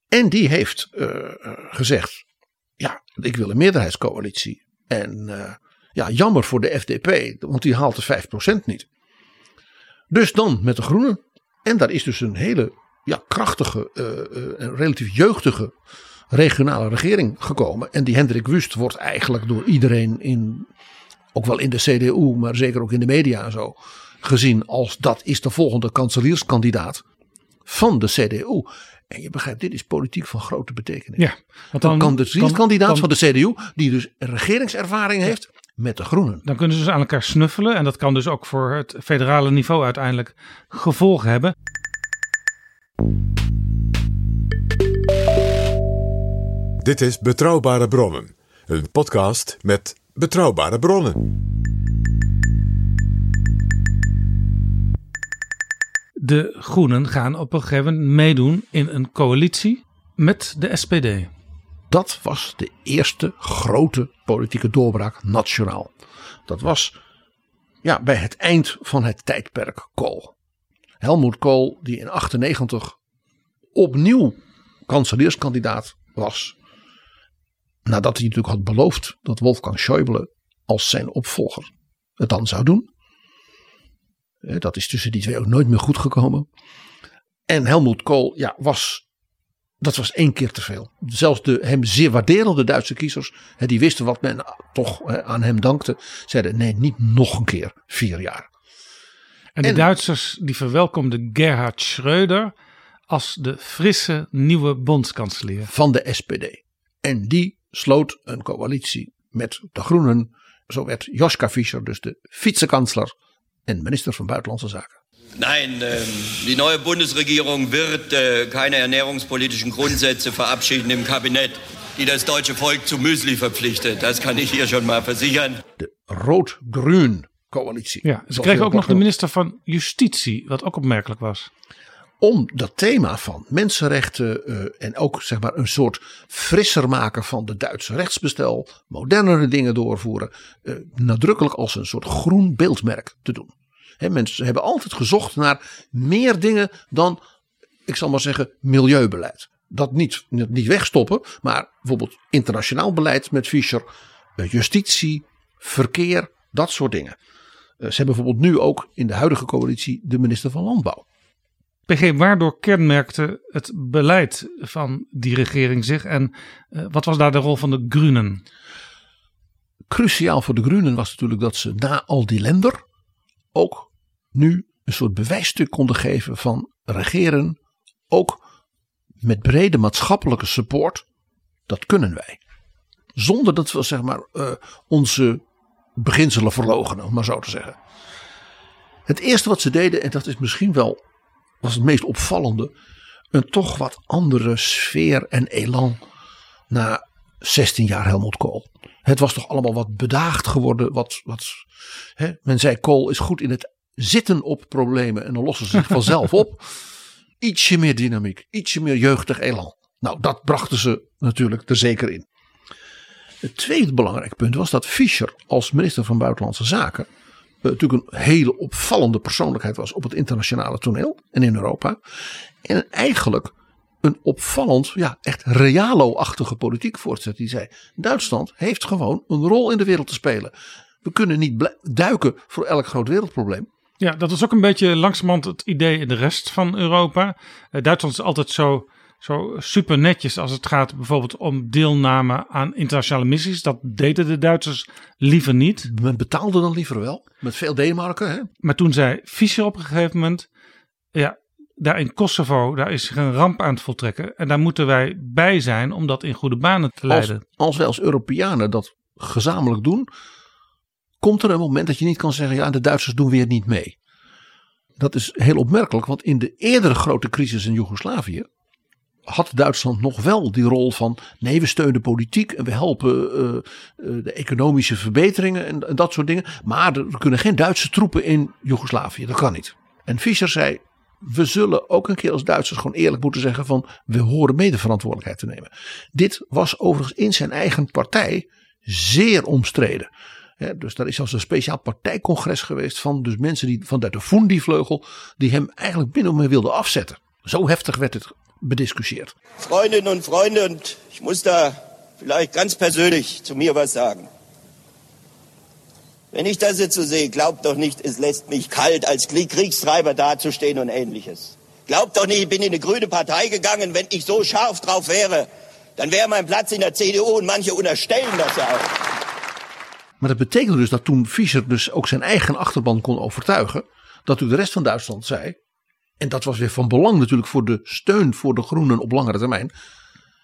En die heeft gezegd, ja, ik wil een meerderheidscoalitie. En jammer voor de FDP, want die haalt de 5% niet. Dus dan met de Groenen. En daar is dus een hele krachtige en relatief jeugdige regionale regering gekomen. En die Hendrik Wüst wordt eigenlijk door iedereen ook wel in de CDU, maar zeker ook in de media en zo, gezien als dat is de volgende kanselierskandidaat van de CDU. En je begrijpt, dit is politiek van grote betekenis. Ja, want dan kan de kandidaat van de CDU, die dus regeringservaring heeft, met de Groenen. Dan kunnen ze dus aan elkaar snuffelen. En dat kan dus ook voor het federale niveau uiteindelijk gevolgen hebben. Dit is Betrouwbare Bronnen. Een podcast met betrouwbare bronnen. De Groenen gaan op een gegeven moment meedoen in een coalitie met de SPD. Dat was de eerste grote politieke doorbraak nationaal. Dat was bij het eind van het tijdperk Kool. Helmut Kool, die in 1998 opnieuw kanselierskandidaat was. Nadat hij natuurlijk had beloofd dat Wolfgang Schäuble als zijn opvolger het dan zou doen. Dat is tussen die twee ook nooit meer goed gekomen. En Helmut Kohl, dat was 1 keer te veel. Zelfs de hem zeer waarderende Duitse kiezers, die wisten wat men toch aan hem dankte, zeiden nee, niet nog een keer 4 jaar. En de Duitsers die verwelkomden Gerhard Schröder als de frisse nieuwe bondskanselier. Van de SPD. En die sloot een coalitie met de Groenen. Zo werd Joschka Fischer, dus de vicekansler en minister van Buitenlandse Zaken. Nein, die neue Bundesregierung wird keine ernährungspolitischen Grundsätze verabschieden im Kabinett, die das deutsche Volk zu Müsli verpflichtet. Das kann ich hier schon mal versichern. De rood-groen coalitie. Ja, ze kregen ook nog de minister van Justitie, wat ook opmerkelijk was. Om dat thema van mensenrechten en ook zeg maar een soort frisser maken van de Duitse rechtsbestel, modernere dingen doorvoeren, nadrukkelijk als een soort groen beeldmerk te doen. He, mensen hebben altijd gezocht naar meer dingen dan, ik zal maar zeggen, milieubeleid. Dat niet wegstoppen, maar bijvoorbeeld internationaal beleid met Fischer, justitie, verkeer, dat soort dingen. Ze hebben bijvoorbeeld nu ook in de huidige coalitie de minister van Landbouw. PG, waardoor kenmerkte het beleid van die regering zich en wat was daar de rol van de Groenen? Cruciaal voor de Groenen was natuurlijk dat ze na al die Länder ook nu een soort bewijsstuk konden geven van regeren, ook met brede maatschappelijke support, dat kunnen wij. Zonder dat we zeg maar onze beginselen verloochenen, om maar zo te zeggen. Het eerste wat ze deden, en dat is misschien wel was het meest opvallende, een toch wat andere sfeer en elan na 16 jaar Helmut Kohl. Het was toch allemaal wat bedaagd geworden. Men zei Kohl is goed in het zitten op problemen en dan lossen ze zich vanzelf op. Ietsje meer dynamiek, ietsje meer jeugdig elan. Nou, dat brachten ze natuurlijk er zeker in. Het tweede belangrijk punt was dat Fischer als minister van Buitenlandse Zaken natuurlijk een hele opvallende persoonlijkheid was op het internationale toneel en in Europa. En eigenlijk een opvallend, echt Realo-achtige politiek voortzet. Die zei, Duitsland heeft gewoon een rol in de wereld te spelen. We kunnen niet duiken voor elk groot wereldprobleem. Ja, dat was ook een beetje langzamerhand het idee in de rest van Europa. Duitsland is altijd zo super netjes als het gaat bijvoorbeeld om deelname aan internationale missies. Dat deden de Duitsers liever niet. Men betaalde dan liever wel, met veel D-marken. Hè? Maar toen zei Fischer op een gegeven moment, daar in Kosovo, daar is zich een ramp aan het voltrekken. En daar moeten wij bij zijn om dat in goede banen te leiden. Als wij als Europeanen dat gezamenlijk doen, komt er een moment dat je niet kan zeggen, de Duitsers doen weer niet mee. Dat is heel opmerkelijk, want in de eerdere grote crisis in Joegoslavië had Duitsland nog wel die rol van nee, we steunen politiek en we helpen de economische verbeteringen en dat soort dingen. Maar er kunnen geen Duitse troepen in Joegoslavië, dat kan niet. En Fischer zei, we zullen ook een keer als Duitsers gewoon eerlijk moeten zeggen van we horen mede verantwoordelijkheid te nemen. Dit was overigens in zijn eigen partij zeer omstreden. He, dus daar is zelfs een speciaal partijcongres geweest van dus mensen die vanuit de Fundi-vleugel die hem eigenlijk min of meer wilden afzetten. Zo heftig werd het bediscussieerd. Freundinnen und Freunde, und ich muss da vielleicht ganz persönlich zu mir was sagen. Wenn ich das jetzt so sehe, glaubt doch nicht, es lässt mich kalt, als Kriegstreiber dazustehen und Ähnliches. Glaubt doch nicht, ich bin in eine grüne Partei gegangen, wenn ich so scharf drauf wäre, dann wäre mein Platz in der CDU und manche unterstellen das ja auch. Maar dat betekende dus dat toen Fischer dus ook zijn eigen achterban kon overtuigen, dat toen de rest van Duitsland zei, en dat was weer van belang natuurlijk voor de steun voor de Groenen op langere termijn,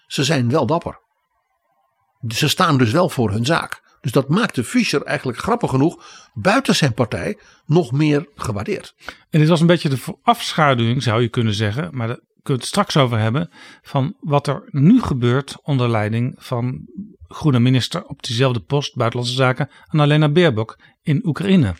ze zijn wel dapper. Ze staan dus wel voor hun zaak. Dus dat maakte Fischer eigenlijk grappig genoeg buiten zijn partij nog meer gewaardeerd. En dit was een beetje de afschaduwing, zou je kunnen zeggen, maar daar kunnen we het straks over hebben, van wat er nu gebeurt onder leiding van groene minister op diezelfde post buitenlandse zaken, Annalena Baerbock in Oekraïne.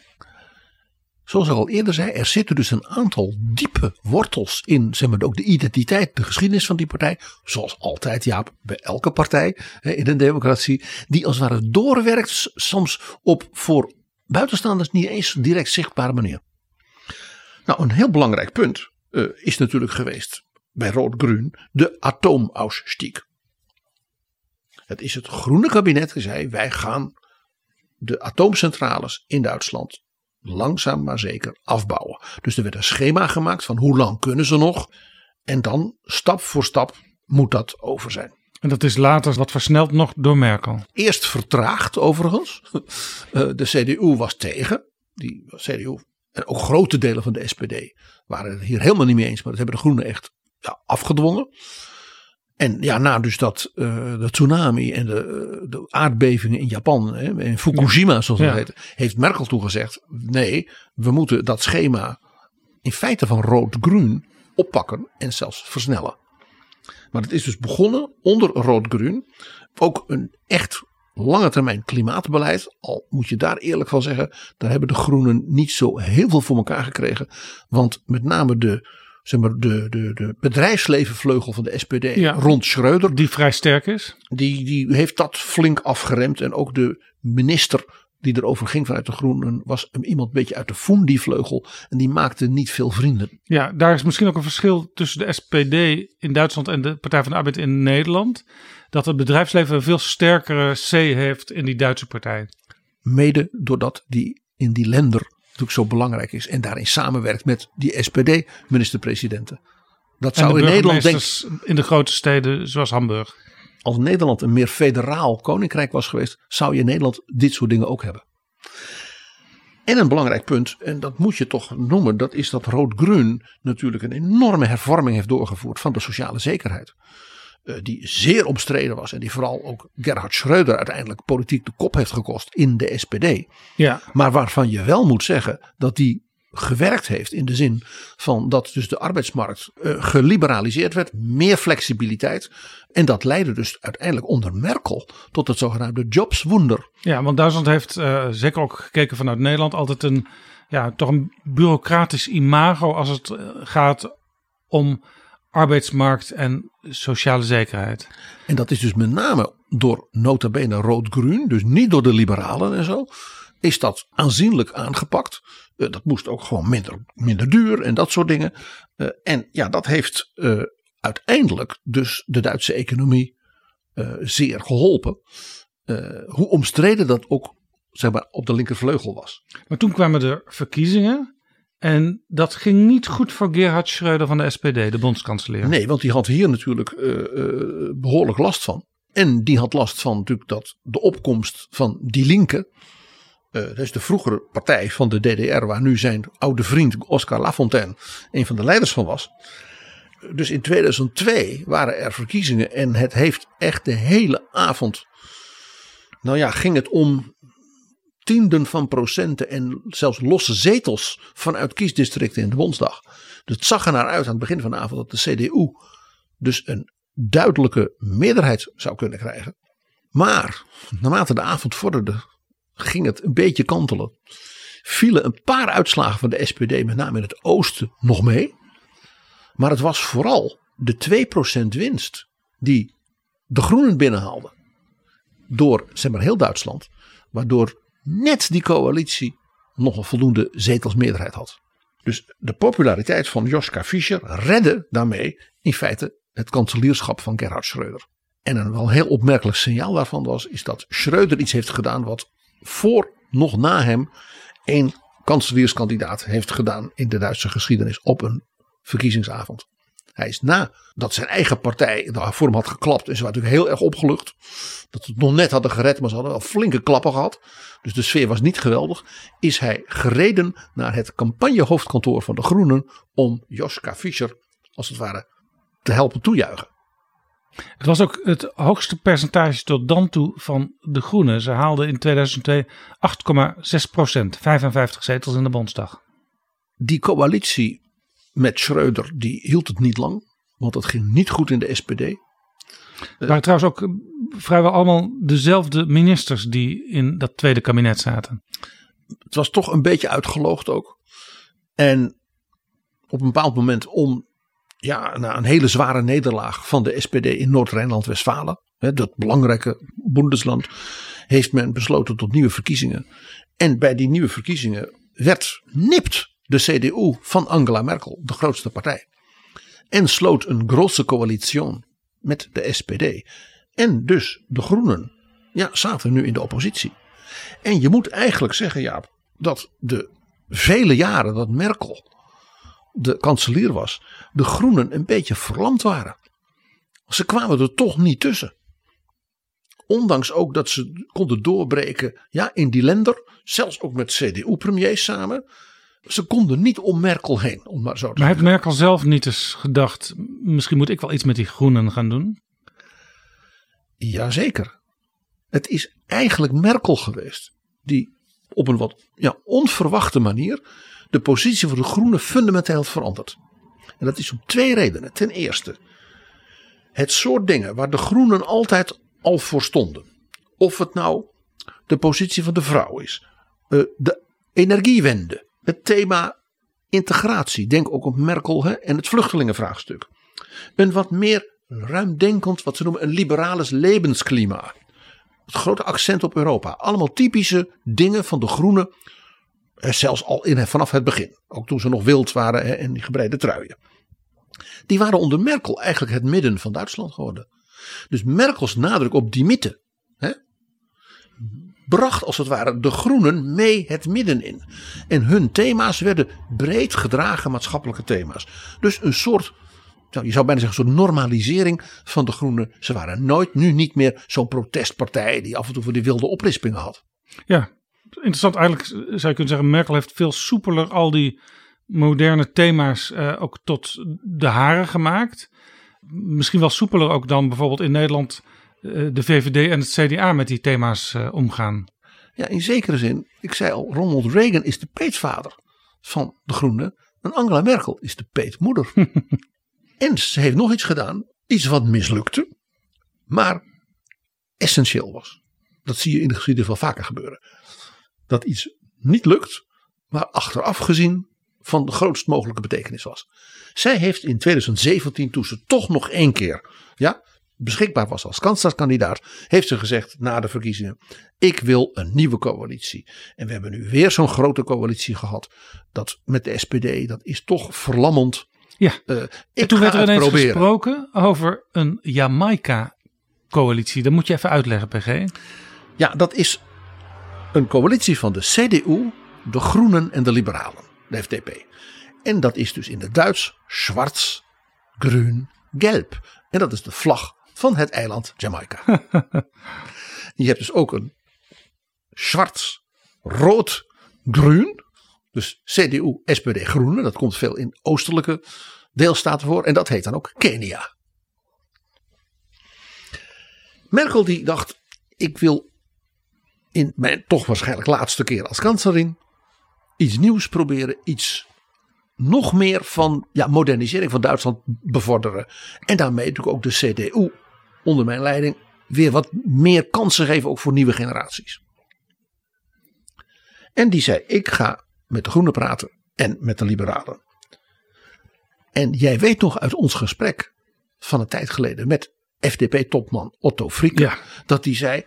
Zoals ik al eerder zei, er zitten dus een aantal diepe wortels in, zeg maar, ook de identiteit, de geschiedenis van die partij. Zoals altijd, Jaap, bij elke partij in een democratie. Die als het ware doorwerkt, soms op voor buitenstaanders niet eens direct zichtbare manier. Nou, een heel belangrijk punt is natuurlijk geweest bij Rood-Groen de atoomausstieg. Het is het groene kabinet die zei, wij gaan de atoomcentrales in Duitsland langzaam maar zeker afbouwen. Dus er werd een schema gemaakt van hoe lang kunnen ze nog. En dan stap voor stap moet dat over zijn. En dat is later wat versneld nog door Merkel. Eerst vertraagd overigens. De CDU was tegen. Die CDU en ook grote delen van de SPD waren het hier helemaal niet mee eens. Maar dat hebben de Groenen echt afgedwongen. En ja, na dus dat de tsunami en de aardbevingen in Japan, hè, in Fukushima zoals dat heet, heeft Merkel toegezegd, nee, we moeten dat schema in feite van rood-groen oppakken en zelfs versnellen. Maar het is dus begonnen onder rood-groen, ook een echt lange termijn klimaatbeleid, al moet je daar eerlijk van zeggen, daar hebben de Groenen niet zo heel veel voor elkaar gekregen, want met name de bedrijfslevenvleugel van de SPD rond Schröder. Die vrij sterk is. Die heeft dat flink afgeremd. En ook de minister die erover ging vanuit de Groenen was iemand een beetje uit de Fundi-vleugel. En die maakte niet veel vrienden. Ja, daar is misschien ook een verschil tussen de SPD in Duitsland en de Partij van de Arbeid in Nederland. Dat het bedrijfsleven een veel sterkere C heeft in die Duitse partij. Mede doordat die in die lender natuurlijk zo belangrijk is en daarin samenwerkt met die SPD-minister-presidenten. Dat zou in Nederland in de grote steden zoals Hamburg. Als Nederland een meer federaal koninkrijk was geweest, zou je in Nederland dit soort dingen ook hebben. En een belangrijk punt, en dat moet je toch noemen, dat is dat Rood-Groen natuurlijk een enorme hervorming heeft doorgevoerd van de sociale zekerheid. Die zeer omstreden was en die vooral ook Gerhard Schröder uiteindelijk politiek de kop heeft gekost in de SPD. Ja. Maar waarvan je wel moet zeggen dat die gewerkt heeft in de zin van dat dus de arbeidsmarkt geliberaliseerd werd, meer flexibiliteit. En dat leidde dus uiteindelijk onder Merkel tot het zogenaamde jobswunder. Ja, want Duitsland heeft zeker ook gekeken vanuit Nederland altijd een bureaucratisch imago als het gaat om arbeidsmarkt en sociale zekerheid. En dat is dus met name door nota bene rood-groen, dus niet door de liberalen en zo, is dat aanzienlijk aangepakt. Dat moest ook gewoon minder duur en dat soort dingen. En ja, dat heeft uiteindelijk dus de Duitse economie zeer geholpen. Hoe omstreden dat ook, zeg maar, op de linkervleugel was. Maar toen kwamen er verkiezingen. En dat ging niet goed voor Gerhard Schröder van de SPD, de bondskanselier. Nee, want die had hier natuurlijk behoorlijk last van. En die had last van natuurlijk dat de opkomst van die Linke, dat is de vroegere partij van de DDR, waar nu zijn oude vriend Oscar Lafontaine een van de leiders van was. Dus in 2002 waren er verkiezingen en het heeft echt de hele avond, ging het om tienden van procenten en zelfs losse zetels vanuit kiesdistricten in de Bondsdag. Dus het zag er naar uit aan het begin van de avond dat de CDU dus een duidelijke meerderheid zou kunnen krijgen. Maar naarmate de avond vorderde ging het een beetje kantelen. Vielen een paar uitslagen van de SPD met name in het oosten nog mee. Maar het was vooral de 2% winst die de Groenen binnenhaalden door, zeg maar, heel Duitsland, waardoor net die coalitie nog een voldoende zetelsmeerderheid had. Dus de populariteit van Joschka Fischer redde daarmee in feite het kanselierschap van Gerhard Schröder. En een wel heel opmerkelijk signaal daarvan is dat Schröder iets heeft gedaan wat voor nog na hem één kanselierskandidaat heeft gedaan in de Duitse geschiedenis op een verkiezingsavond. Hij is nadat zijn eigen partij voor hem had geklapt. En ze waren natuurlijk heel erg opgelucht. Dat ze het nog net hadden gered, maar ze hadden al flinke klappen gehad. Dus de sfeer was niet geweldig. Is hij gereden naar het campagnehoofdkantoor van de Groenen om Joschka Fischer als het ware te helpen toejuichen. Het was ook het hoogste percentage tot dan toe van de Groenen. Ze haalden in 2002 8,6%, 55 zetels in de Bondsdag. Die coalitie met Schröder, die hield het niet lang, want het ging niet goed in de SPD. Het waren trouwens ook vrijwel allemaal dezelfde ministers die in dat tweede kabinet zaten. Het was toch een beetje uitgeloogd ook. En op een bepaald moment na een hele zware nederlaag van de SPD in Noord-Rijnland-Westfalen, dat belangrijke Bundesland, heeft men besloten tot nieuwe verkiezingen. En bij die nieuwe verkiezingen werd nipt de CDU van Angela Merkel, de grootste partij. En sloot een grote coalitie met de SPD. En dus de Groenen zaten nu in de oppositie. En je moet eigenlijk zeggen, Jaap, dat de vele jaren dat Merkel de kanselier was, de Groenen een beetje verlamd waren. Ze kwamen er toch niet tussen. Ondanks ook dat ze konden doorbreken in die lender, zelfs ook met CDU-premiers samen. Ze konden niet om Merkel heen, om maar zo te zeggen. Maar heeft Merkel zelf niet eens gedacht, misschien moet ik wel iets met die Groenen gaan doen? Jazeker. Het is eigenlijk Merkel geweest die op een wat onverwachte manier de positie van de Groenen fundamenteel verandert. En dat is om twee redenen. Ten eerste, het soort dingen waar de Groenen altijd al voor stonden. Of het nou de positie van de vrouw is. De energiewende. Het thema integratie. Denk ook op Merkel en het vluchtelingenvraagstuk. Een wat meer ruimdenkend, wat ze noemen een liberales levensklimaat. Het grote accent op Europa. Allemaal typische dingen van de Groenen. Zelfs al vanaf het begin. Ook toen ze nog wild waren en die gebreide truien. Die waren onder Merkel eigenlijk het midden van Duitsland geworden. Dus Merkels nadruk op die mythe bracht als het ware de Groenen mee het midden in. En hun thema's werden breed gedragen maatschappelijke thema's. Dus een soort, je zou bijna zeggen, een soort normalisering van de Groenen. Ze waren niet meer zo'n protestpartij die af en toe voor die wilde oprispingen had. Ja, interessant. Eigenlijk zou je kunnen zeggen, Merkel heeft veel soepeler al die moderne thema's ook tot de haren gemaakt. Misschien wel soepeler ook dan bijvoorbeeld in Nederland de VVD en het CDA met die thema's omgaan. Ja, in zekere zin. Ik zei al, Ronald Reagan is de peetvader van de Groenen. En Angela Merkel is de peetmoeder. En ze heeft nog iets gedaan. Iets wat mislukte. Maar essentieel was. Dat zie je in de geschiedenis wel vaker gebeuren. Dat iets niet lukt. Maar achteraf gezien van de grootst mogelijke betekenis was. Zij heeft in 2017, toen ze toch nog één keer beschikbaar was als kanselier-kandidaat, heeft ze gezegd na de verkiezingen: ik wil een nieuwe coalitie. En we hebben nu weer zo'n grote coalitie gehad. Dat met de SPD, dat is toch verlammend. Ja. En toen werd er ineens gesproken over een Jamaica-coalitie. Dat moet je even uitleggen, PG. Ja, dat is een coalitie van de CDU, de Groenen en de Liberalen, de FDP. En dat is dus in het Duits zwart, groen, gelb. En dat is de vlag van het eiland Jamaica. Je hebt dus ook een zwart, rood, groen. Dus CDU, SPD, Groene. Dat komt veel in oostelijke deelstaten voor. En dat heet dan ook Kenia. Merkel die dacht: ik wil in mijn toch waarschijnlijk laatste keer als kanselier iets nieuws proberen. Iets nog meer van modernisering van Duitsland bevorderen. En daarmee natuurlijk ook de CDU onder mijn leiding weer wat meer kansen geven, ook voor nieuwe generaties. En die zei: ik ga met de Groenen praten en met de Liberalen. En jij weet nog uit ons gesprek van een tijd geleden met FDP-topman Otto Frieke, dat die zei: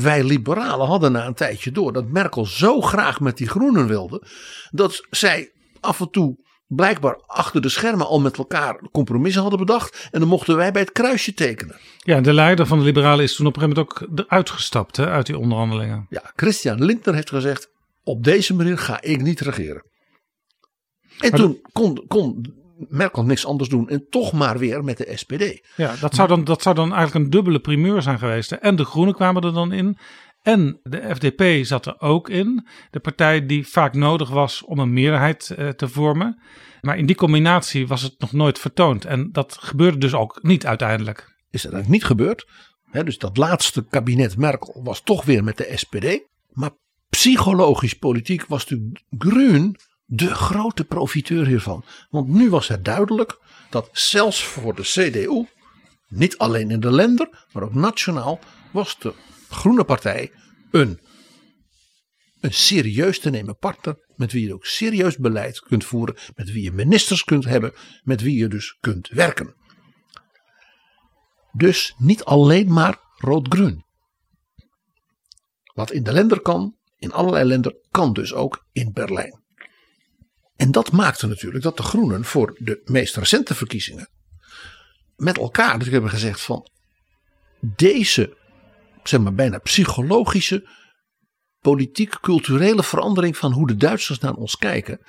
wij Liberalen hadden na een tijdje door dat Merkel zo graag met die Groenen wilde, dat zij af en toe blijkbaar achter de schermen al met elkaar compromissen hadden bedacht. En dan mochten wij bij het kruisje tekenen. Ja, de leider van de Liberalen is toen op een gegeven moment ook uitgestapt uit die onderhandelingen. Ja, Christian Lindner heeft gezegd: op deze manier ga ik niet regeren. En maar toen kon Merkel niks anders doen en toch maar weer met de SPD. Ja, dat zou dan eigenlijk een dubbele primeur zijn geweest. Hè? En de Groenen kwamen er dan in. En de FDP zat er ook in. De partij die vaak nodig was om een meerderheid te vormen. Maar in die combinatie was het nog nooit vertoond. En dat gebeurde dus ook niet uiteindelijk. Is dat eigenlijk niet gebeurd. Hè? Dus dat laatste kabinet Merkel was toch weer met de SPD. Maar psychologisch politiek was natuurlijk Groen de grote profiteur hiervan. Want nu was het duidelijk dat zelfs voor de CDU, niet alleen in de Länder, maar ook nationaal, was de Groene Partij een serieus te nemen partner met wie je ook serieus beleid kunt voeren, met wie je ministers kunt hebben, met wie je dus kunt werken. Dus niet alleen maar rood-groen. Wat in de Länder kan, in allerlei Länder, kan dus ook in Berlijn. En dat maakte natuurlijk dat de Groenen voor de meest recente verkiezingen met elkaar natuurlijk hebben gezegd van deze, zeg maar, bijna psychologische, politiek-culturele verandering van hoe de Duitsers naar ons kijken,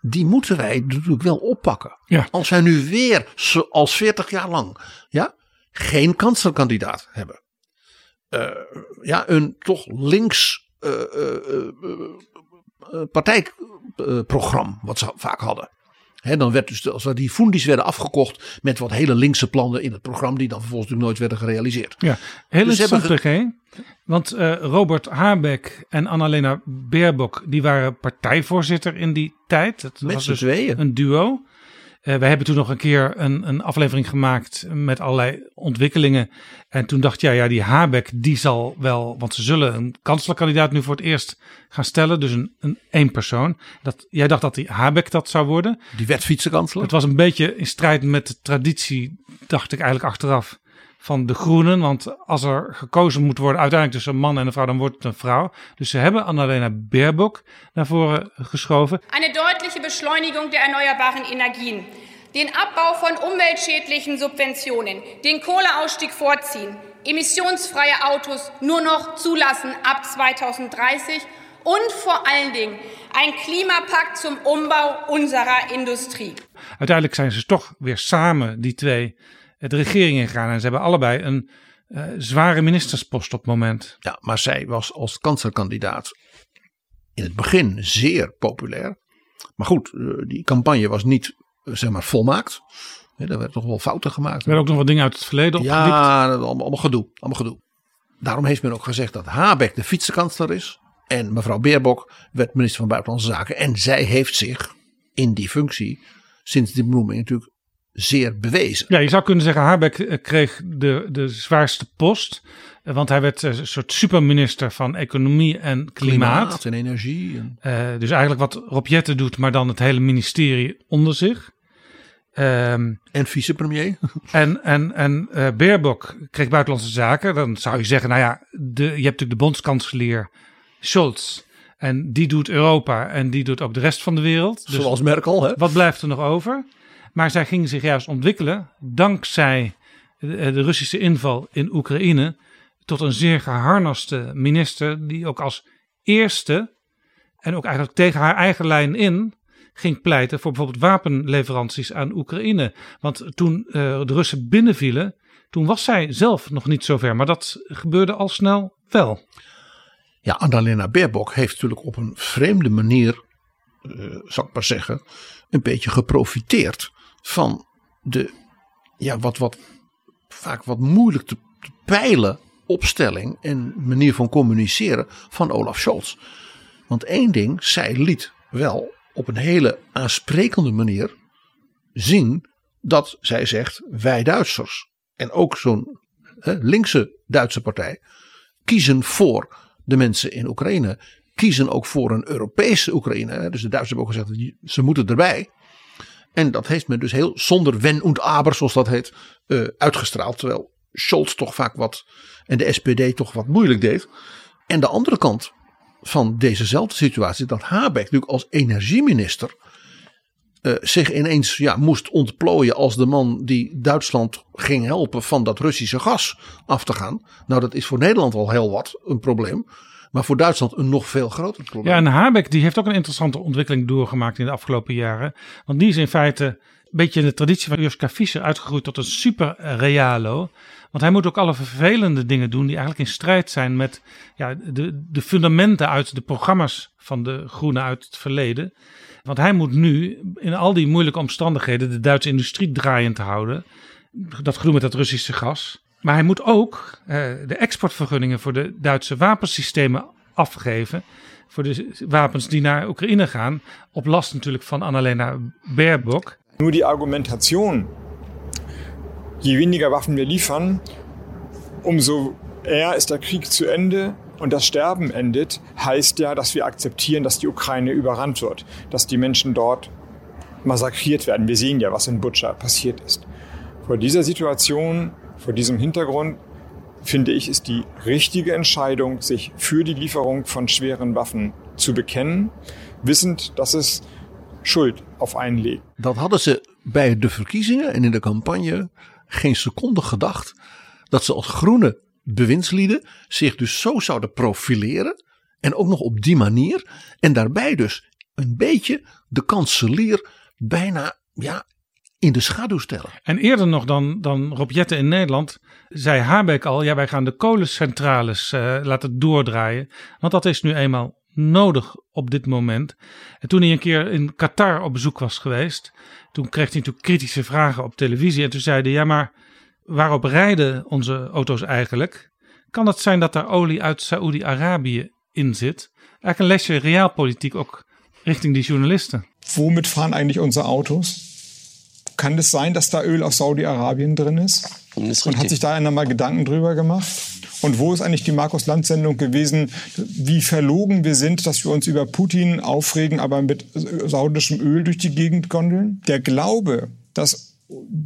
die moeten wij natuurlijk wel oppakken. Ja. Als wij nu weer, zoals 40 jaar lang, ja, geen kanslerkandidaat hebben. Een toch links partijprogramma wat ze vaak hadden. He, dan werd dus als die Fundis werden afgekocht met wat hele linkse plannen in het programma die dan vervolgens natuurlijk nooit werden gerealiseerd. Ja, heel dus interessant hè. Want Robert Habeck en Annalena Baerbock die waren partijvoorzitter in die tijd. Het was dus tweeën. Een duo. Wij hebben toen nog een keer een aflevering gemaakt met allerlei ontwikkelingen. En toen dacht jij, ja, die Habeck die zal wel, want ze zullen een kanslerkandidaat nu voor het eerst gaan stellen. Dus een één persoon. Jij dacht dat die Habeck dat zou worden. Die werd vice-kansler. Het was een beetje in strijd met de traditie, dacht ik eigenlijk achteraf, van de Groenen. Want als er gekozen moet worden uiteindelijk tussen een man en een vrouw, dan wordt het een vrouw. Dus ze hebben Annalena Baerbock naar voren geschoven. Eine deutliche Beschleunigung der erneuerbaren Energien. Den Abbau von umweltschädlichen Subventionen. Den Kohleausstieg vorziehen. Emissionsfreie Autos nur noch zulassen ab 2030. Und vor allen Dingen ein Klimapakt zum Umbau unserer Industrie. Uiteindelijk zijn ze toch weer samen, die twee, de regering ingegaan. En ze hebben allebei een zware ministerspost op het moment. Ja, maar zij was als kanslerkandidaat in het begin zeer populair. Maar goed, die campagne was niet, zeg maar, volmaakt. Nee, daar werden toch wel fouten gemaakt. Er werden ook nog wat dingen uit het verleden opgediept. Ja, allemaal gedoe. Daarom heeft men ook gezegd dat Habeck de vice-kansler is. En mevrouw Baerbock werd minister van Buitenlandse Zaken. En zij heeft zich in die functie sinds die benoeming natuurlijk zeer bewezen. Ja, je zou kunnen zeggen Habeck kreeg de zwaarste post. Want hij werd een soort superminister van economie en klimaat. En energie. Dus eigenlijk wat Rob Jetten doet, maar dan het hele ministerie onder zich. En vicepremier. En Baerbock kreeg buitenlandse zaken. Dan zou je zeggen, nou ja, je hebt natuurlijk de bondskanselier Scholz. En die doet Europa en die doet ook de rest van de wereld. Dus zoals Merkel, hè? Wat blijft er nog over? Maar zij gingen zich juist ontwikkelen dankzij de Russische inval in Oekraïne tot een zeer geharnaste minister die ook als eerste en ook eigenlijk tegen haar eigen lijn in ging pleiten voor bijvoorbeeld wapenleveranties aan Oekraïne. Want toen de Russen binnenvielen, toen was zij zelf nog niet zo ver, maar dat gebeurde al snel wel. Ja, Annalena Baerbock heeft natuurlijk op een vreemde manier, zal ik maar zeggen, een beetje geprofiteerd van de, ja, wat vaak wat moeilijk te peilen opstelling en manier van communiceren van Olaf Scholz. Want één ding, zij liet wel op een hele aansprekende manier zien dat zij zegt wij Duitsers en ook zo'n linkse Duitse partij kiezen voor de mensen in Oekraïne, kiezen ook voor een Europese Oekraïne. Hè? Dus de Duitsers hebben ook gezegd ze moeten erbij. En dat heeft men dus heel zonder wen und aber, zoals dat heet, uitgestraald. Terwijl Scholz toch vaak wat en de SPD toch wat moeilijk deed. En de andere kant van dezezelfde situatie, dat Habeck natuurlijk als energieminister zich ineens moest ontplooien als de man die Duitsland ging helpen van dat Russische gas af te gaan. Nou, dat is voor Nederland al heel wat een probleem. maar voor Duitsland een nog veel groter probleem. Ja, en Habeck die heeft ook een interessante ontwikkeling doorgemaakt in de afgelopen jaren. Want die is in feite een beetje in de traditie van Joschka Fischer uitgegroeid tot een super realo. Want hij moet ook alle vervelende dingen doen die eigenlijk in strijd zijn met ja, de fundamenten uit de programma's van de Groenen uit het verleden. Want hij moet nu in al die moeilijke omstandigheden de Duitse industrie draaiend houden. Dat groeit met dat Russische gas. Maar hij moet ook de exportvergunningen voor de Duitse wapensystemen afgeven. Voor de wapens die naar Oekraïne gaan. Op last natuurlijk van Annalena Baerbock. Nur die Argumentation, je weniger Waffen wir liefern, umso eher ist der Krieg zu Ende und das Sterben endet, heißt ja, dass wir akzeptieren, dass die Ukraine überrannt wird, dass die Menschen dort massakriert werden. Wir sehen ja, was in Butscha passiert ist. Vor dieser Situation, vor diesem Hintergrund, finde ich, ist die richtige Entscheidung, sich für die Lieferung von schweren Waffen zu bekennen, wissend, dass es Schuld auf einen legt. Dat hadden ze bij de verkiezingen en in de campagne geen seconde gedacht dat ze als groene bewindslieden zich dus zo zouden profileren en ook nog op die manier en daarbij dus een beetje de kanselier bijna ja, in de schaduw stellen. En eerder nog dan Rob Jetten in Nederland zei Habeck al, ja wij gaan de kolencentrales laten doordraaien, want dat is nu eenmaal nodig op dit moment. En toen hij een keer in Qatar op bezoek was geweest, toen kreeg hij natuurlijk kritische vragen op televisie en toen zei hij, ja maar waarop rijden onze auto's eigenlijk? Kan het zijn dat daar olie uit Saoedi-Arabië in zit? Eigenlijk een lesje realpolitiek ook richting die journalisten. Womit fahren eigentlich unsere Autos? Kann es sein, dass da Öl aus Saudi-Arabien drin ist? Und hat sich da einer mal Gedanken drüber gemacht? Und wo ist eigentlich die Markus-Land-Sendung gewesen, wie verlogen wir sind, dass wir uns über Putin aufregen, aber mit saudischem Öl durch die Gegend gondeln? Der Glaube, dass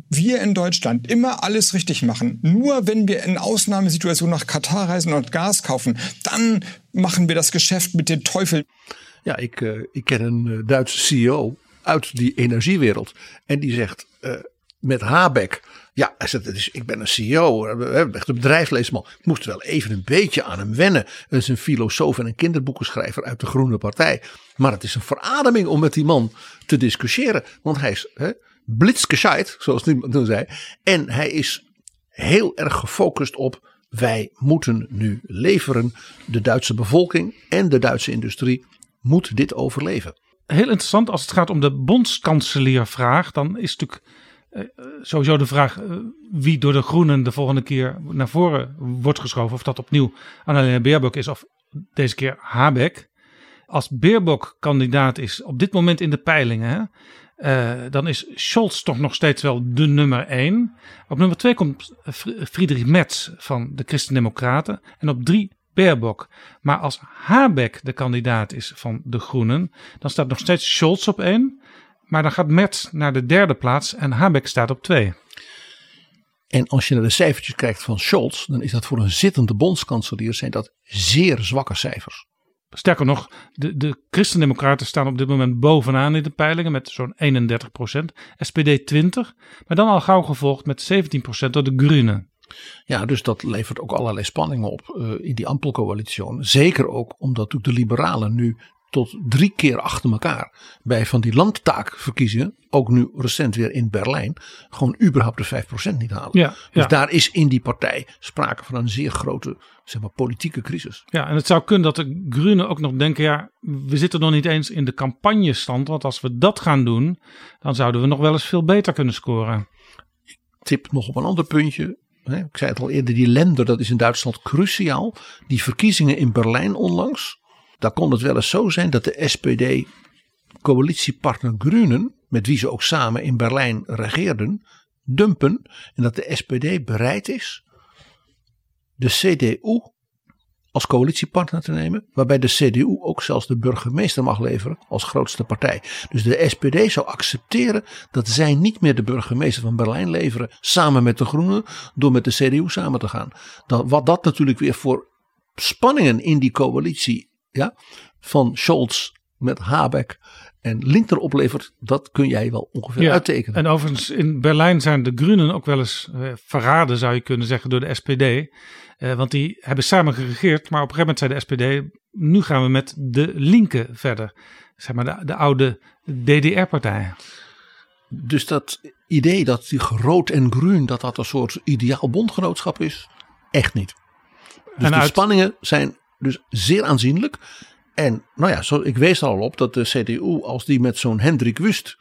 wir in Deutschland immer alles richtig machen, nur wenn wir in Ausnahmesituationen nach Katar reisen und Gas kaufen, dann machen wir das Geschäft mit dem Teufel. Ja, ik ken een Duitse CEO uit die energiewereld en die zegt met Habeck, ja, hij zegt, ik ben een CEO, echt een bedrijfsleesman. Ik moest wel even een beetje aan hem wennen. Hij is een filosoof en een kinderboekenschrijver uit de Groene Partij. Maar het is een verademing om met die man te discussiëren. Want hij is blitzgescheit, zoals die toen zei. En hij is heel erg gefocust op wij moeten nu leveren. De Duitse bevolking en de Duitse industrie moet dit overleven. Heel interessant, als het gaat om de bondskanseliervraag, dan is natuurlijk sowieso de vraag wie door de Groenen de volgende keer naar voren wordt geschoven. Of dat opnieuw Annalena Baerbock is of deze keer Habeck. Als Baerbock kandidaat is op dit moment in de peilingen, dan is Scholz toch nog steeds wel de nummer 1. Op nummer 2 komt Friedrich Merz van de Christen-Democraten en op 3 Baerbock. Maar als Habeck de kandidaat is van de Groenen, dan staat nog steeds Scholz op 1. Maar dan gaat Merz naar de derde plaats en Habeck staat op 2. En als je naar de cijfertjes kijkt van Scholz, dan is dat voor een zittende bondskanselier zijn dat zeer zwakke cijfers. Sterker nog, de Christen-Democraten staan op dit moment bovenaan in de peilingen met zo'n 31%. SPD 20, maar dan al gauw gevolgd met 17% door de Groenen. Ja, dus dat levert ook allerlei spanningen op in die ampelcoalitie. Zeker ook omdat de liberalen nu tot 3 keer achter elkaar bij van die landtaakverkiezingen, ook nu recent weer in Berlijn, gewoon überhaupt de 5% niet halen. Ja, dus ja, daar is in die partij sprake van een zeer grote, zeg maar, politieke crisis. Ja, en het zou kunnen dat de Groenen ook nog denken, ja, we zitten nog niet eens in de campagnestand, want als we dat gaan doen, dan zouden we nog wel eens veel beter kunnen scoren. Ik tip nog op een ander puntje. Ik zei het al eerder, die Länder, dat is in Duitsland cruciaal. Die verkiezingen in Berlijn onlangs, daar kon het wel eens zo zijn dat de SPD-coalitiepartner Groenen, met wie ze ook samen in Berlijn regeerden, dumpen. En dat de SPD bereid is de CDU als coalitiepartner te nemen. Waarbij de CDU ook zelfs de burgemeester mag leveren als grootste partij. Dus de SPD zou accepteren dat zij niet meer de burgemeester van Berlijn leveren samen met de Groenen, door met de CDU samen te gaan. Wat dat natuurlijk weer voor spanningen in die coalitie, ja, van Scholz met Habeck en Lindner oplevert, dat kun jij wel ongeveer uittekenen. En overigens in Berlijn zijn de Groenen ook wel eens verraden, zou je kunnen zeggen, door de SPD. Want die hebben samen geregeerd, maar op een gegeven moment zei de SPD, nu gaan we met de linken verder. Zeg maar de oude DDR-partij. Dus dat idee dat die rood en groen, dat dat een soort ideaal bondgenootschap is, echt niet. Dus de spanningen zijn dus zeer aanzienlijk. En nou ja, ik wees er al op dat de CDU, als die met zo'n Hendrik Wüst,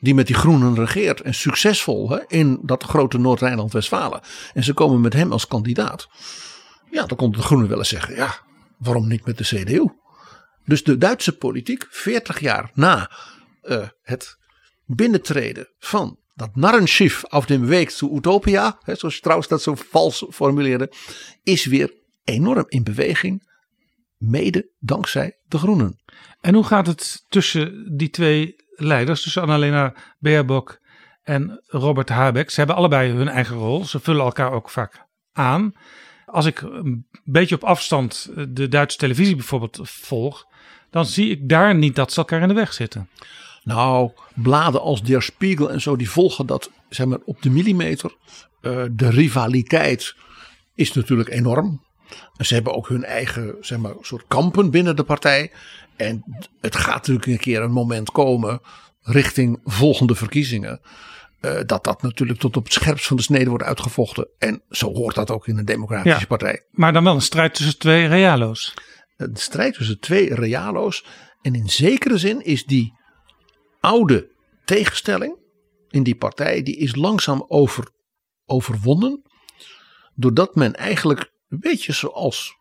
die met die groenen regeert en succesvol in dat grote Noord-Rijnland-Westfalen. En ze komen met hem als kandidaat. Ja, dan kon de groenen wel eens zeggen, ja, waarom niet met de CDU? Dus de Duitse politiek, 40 jaar na het binnentreden van dat Narrenschiff auf dem Weg zu Utopia, zoals Strauss dat zo vals formuleerde, is weer enorm in beweging, mede dankzij de Groenen. En hoe gaat het tussen die twee leiders, tussen Annalena Baerbock en Robert Habeck? Ze hebben allebei hun eigen rol, ze vullen elkaar ook vaak aan. Als ik een beetje op afstand de Duitse televisie bijvoorbeeld volg, dan zie ik daar niet dat ze elkaar in de weg zitten. Nou, bladen als Der Spiegel en zo, die volgen dat zeg maar op de millimeter. De rivaliteit is natuurlijk enorm. Ze hebben ook hun eigen zeg maar soort kampen binnen de partij. En het gaat natuurlijk een keer een moment komen richting volgende verkiezingen. Dat natuurlijk tot op het scherpst van de snede wordt uitgevochten. En zo hoort dat ook in een democratische partij. Maar dan wel een strijd tussen twee realo's. Een strijd tussen twee realo's. En in zekere zin is die oude tegenstelling in die partij, die is langzaam overwonnen. Doordat men eigenlijk, een beetje zoals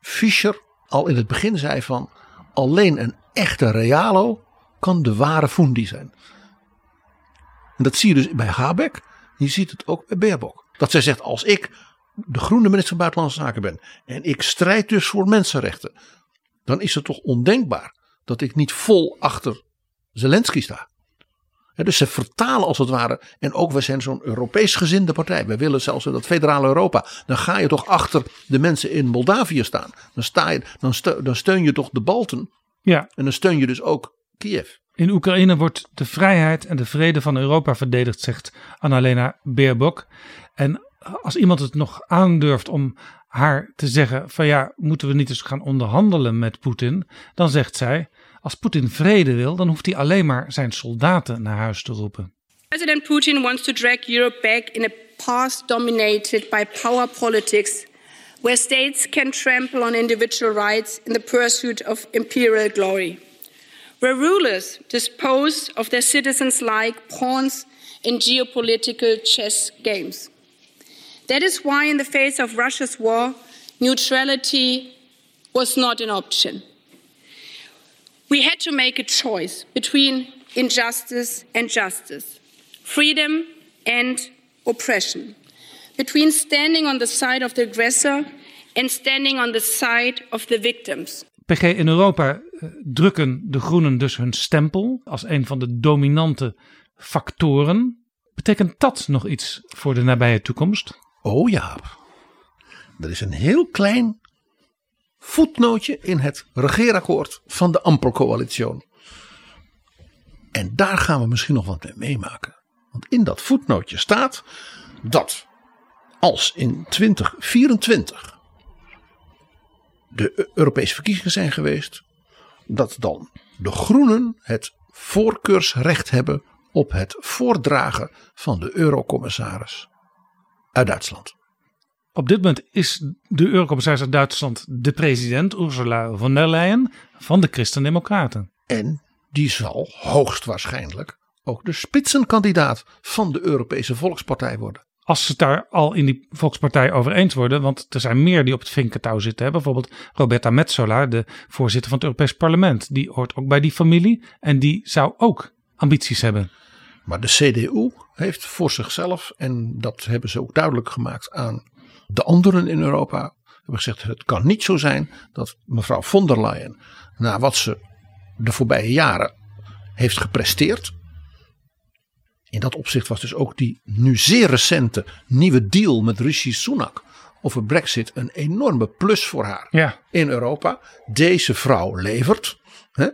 Fischer al in het begin zei van, alleen een echte realo kan de ware fundi zijn. En dat zie je dus bij Habeck. Je ziet het ook bij Baerbock. Dat zij zegt, als ik de groene minister van Buitenlandse Zaken ben en ik strijd dus voor mensenrechten, dan is het toch ondenkbaar dat ik niet vol achter Zelensky sta. Ja, dus ze vertalen als het ware. En ook, we zijn zo'n Europees gezinde partij. We willen zelfs dat federale Europa. Dan ga je toch achter de mensen in Moldavië staan. Dan steun je toch de Balten. Ja. En dan steun je dus ook Kiev. In Oekraïne wordt de vrijheid en de vrede van Europa verdedigd, zegt Annalena Baerbock. En als iemand het nog aandurft om haar te zeggen van ja, moeten we niet eens gaan onderhandelen met Poetin? Dan zegt zij, als Poetin vrede wil, dan hoeft hij alleen maar zijn soldaten naar huis te roepen. President Putin wants to drag Europe back in a past dominated by power politics, where states can trample on individual rights in the pursuit of imperial glory, where rulers dispose of their citizens like pawns in geopolitical chess games. That is why, in the face of Russia's war, neutrality was not an option. We had to make a choice between injustice and justice, freedom and oppression, between standing on the side of the aggressor and standing on the side of the victims. PG, in Europa drukken de Groenen dus hun stempel als een van de dominante factoren. Betekent dat nog iets voor de nabije toekomst? Oh ja, er is een heel klein voetnootje in het regeerakkoord van de Ampelcoalitie. En daar gaan we misschien nog wat mee meemaken. Want in dat voetnootje staat dat als in 2024 de Europese verkiezingen zijn geweest, dat dan de Groenen het voorkeursrecht hebben op het voordragen van de eurocommissaris uit Duitsland. Op dit moment is de eurocommissaris uit Duitsland de president Ursula von der Leyen van de Christen-Democraten. En die zal hoogstwaarschijnlijk ook de spitsenkandidaat van de Europese Volkspartij worden. Als ze het daar al in die Volkspartij over eens worden, want er zijn meer die op het vinkentouw zitten. Hè? Bijvoorbeeld Roberta Metsola, de voorzitter van het Europees Parlement. Die hoort ook bij die familie en die zou ook ambities hebben. Maar de CDU heeft voor zichzelf, en dat hebben ze ook duidelijk gemaakt aan de anderen in Europa, hebben gezegd, het kan niet zo zijn dat mevrouw von der Leyen, na wat ze de voorbije jaren heeft gepresteerd. In dat opzicht was dus ook die nu zeer recente nieuwe deal met Rishi Sunak over Brexit een enorme plus voor haar in Europa. Deze vrouw levert. Hè?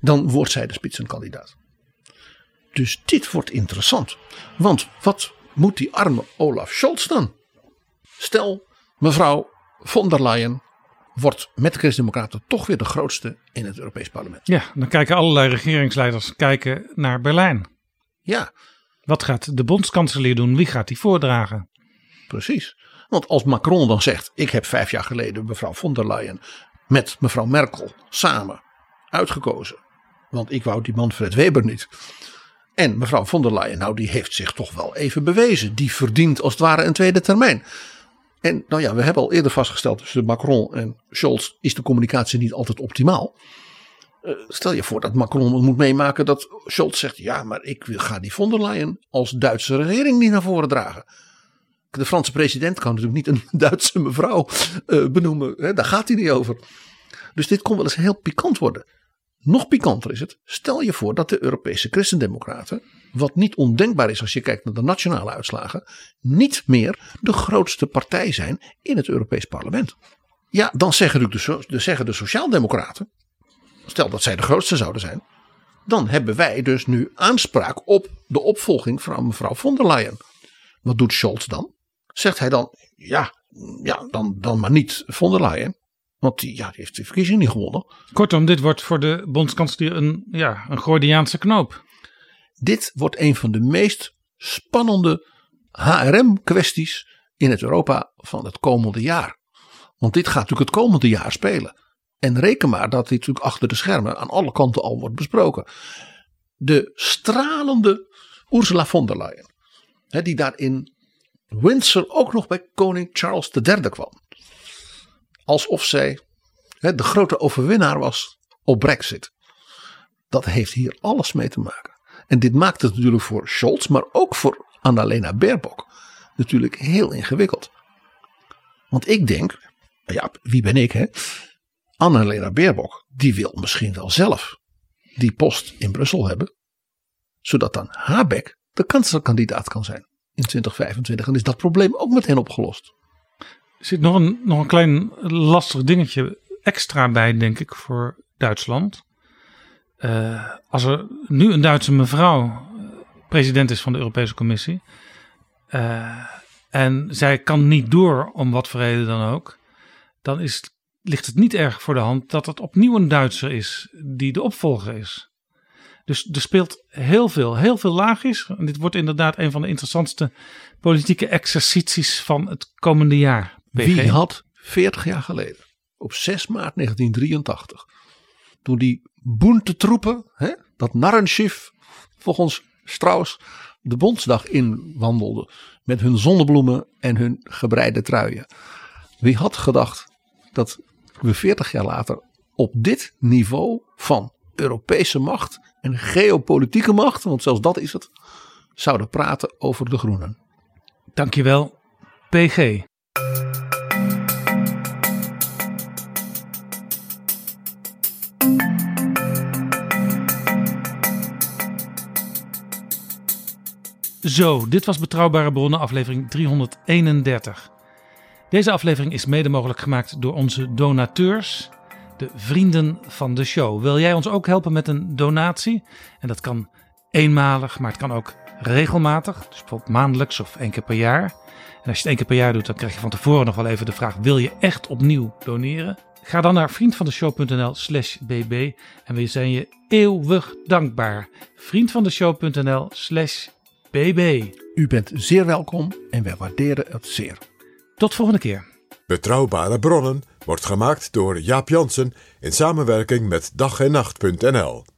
Dan wordt zij de spitsenkandidaat. Dus dit wordt interessant. Want wat moet die arme Olaf Scholz dan? Stel, mevrouw von der Leyen wordt met de Christen-Democraten toch weer de grootste in het Europees Parlement. Ja, dan kijken allerlei regeringsleiders kijken naar Berlijn. Ja. Wat gaat de bondskanselier doen? Wie gaat die voordragen? Precies. Want als Macron dan zegt, ik heb 5 jaar geleden mevrouw von der Leyen met mevrouw Merkel samen uitgekozen. Want ik wou die Manfred Weber niet. En mevrouw von der Leyen, nou die heeft zich toch wel even bewezen. Die verdient als het ware een tweede termijn. En nou ja, we hebben al eerder vastgesteld tussen Macron en Scholz is de communicatie niet altijd optimaal. Stel je voor dat Macron moet meemaken dat Scholz zegt, ja maar ik ga die von der Leyen als Duitse regering niet naar voren dragen. De Franse president kan natuurlijk niet een Duitse mevrouw benoemen. Hè, daar gaat hij niet over. Dus dit kon wel eens heel pikant worden. Nog pikanter is het, stel je voor dat de Europese christendemocraten, wat niet ondenkbaar is als je kijkt naar de nationale uitslagen, niet meer de grootste partij zijn in het Europees parlement. Ja, dan zeggen de sociaaldemocraten, stel dat zij de grootste zouden zijn, dan hebben wij dus nu aanspraak op de opvolging van mevrouw von der Leyen. Wat doet Scholz dan? Zegt hij dan, dan maar niet von der Leyen. Want die heeft de verkiezing niet gewonnen. Kortom, dit wordt voor de bondskanselier een Gordiaanse knoop. Dit wordt een van de meest spannende HRM-kwesties in het Europa van het komende jaar. Want dit gaat natuurlijk het komende jaar spelen. En reken maar dat dit natuurlijk achter de schermen aan alle kanten al wordt besproken. De stralende Ursula von der Leyen. Die daar in Windsor ook nog bij koning Charles III kwam. Alsof zij de grote overwinnaar was op Brexit. Dat heeft hier alles mee te maken. En dit maakt het natuurlijk voor Scholz, maar ook voor Annalena Baerbock natuurlijk heel ingewikkeld. Want ik denk, ja, wie ben ik hè? Annalena Baerbock, die wil misschien wel zelf die post in Brussel hebben. Zodat dan Habeck de kanslerkandidaat kan zijn in 2025. En is dat probleem ook meteen opgelost. Er zit nog een klein lastig dingetje extra bij, denk ik, voor Duitsland. Als er nu een Duitse mevrouw president is van de Europese Commissie. En zij kan niet door, om wat voor reden dan ook. Dan ligt het niet erg voor de hand dat het opnieuw een Duitser is die de opvolger is. Dus er speelt heel veel laagjes. En dit wordt inderdaad een van de interessantste politieke exercities van het komende jaar. PG. Wie had 40 jaar geleden, op 6 maart 1983, toen die boentetroepen, dat narrenschiff, volgens Strauss, de Bondsdag inwandelden met hun zonnebloemen en hun gebreide truien. Wie had gedacht dat we 40 jaar later op dit niveau van Europese macht en geopolitieke macht, want zelfs dat is het, zouden praten over de Groenen. Dankjewel, PG. Zo, dit was Betrouwbare Bronnen, aflevering 331. Deze aflevering is mede mogelijk gemaakt door onze donateurs, de vrienden van de show. Wil jij ons ook helpen met een donatie? En dat kan eenmalig, maar het kan ook regelmatig. Dus bijvoorbeeld maandelijks of 1 keer per jaar. En als je het 1 keer per jaar doet, dan krijg je van tevoren nog wel even de vraag, wil je echt opnieuw doneren? Ga dan naar vriendvandeshow.nl/bb en we zijn je eeuwig dankbaar. vriendvandeshow.nl/bb. U bent zeer welkom en wij waarderen het zeer. Tot volgende keer. Betrouwbare Bronnen wordt gemaakt door Jaap Jansen in samenwerking met dag en nacht.nl.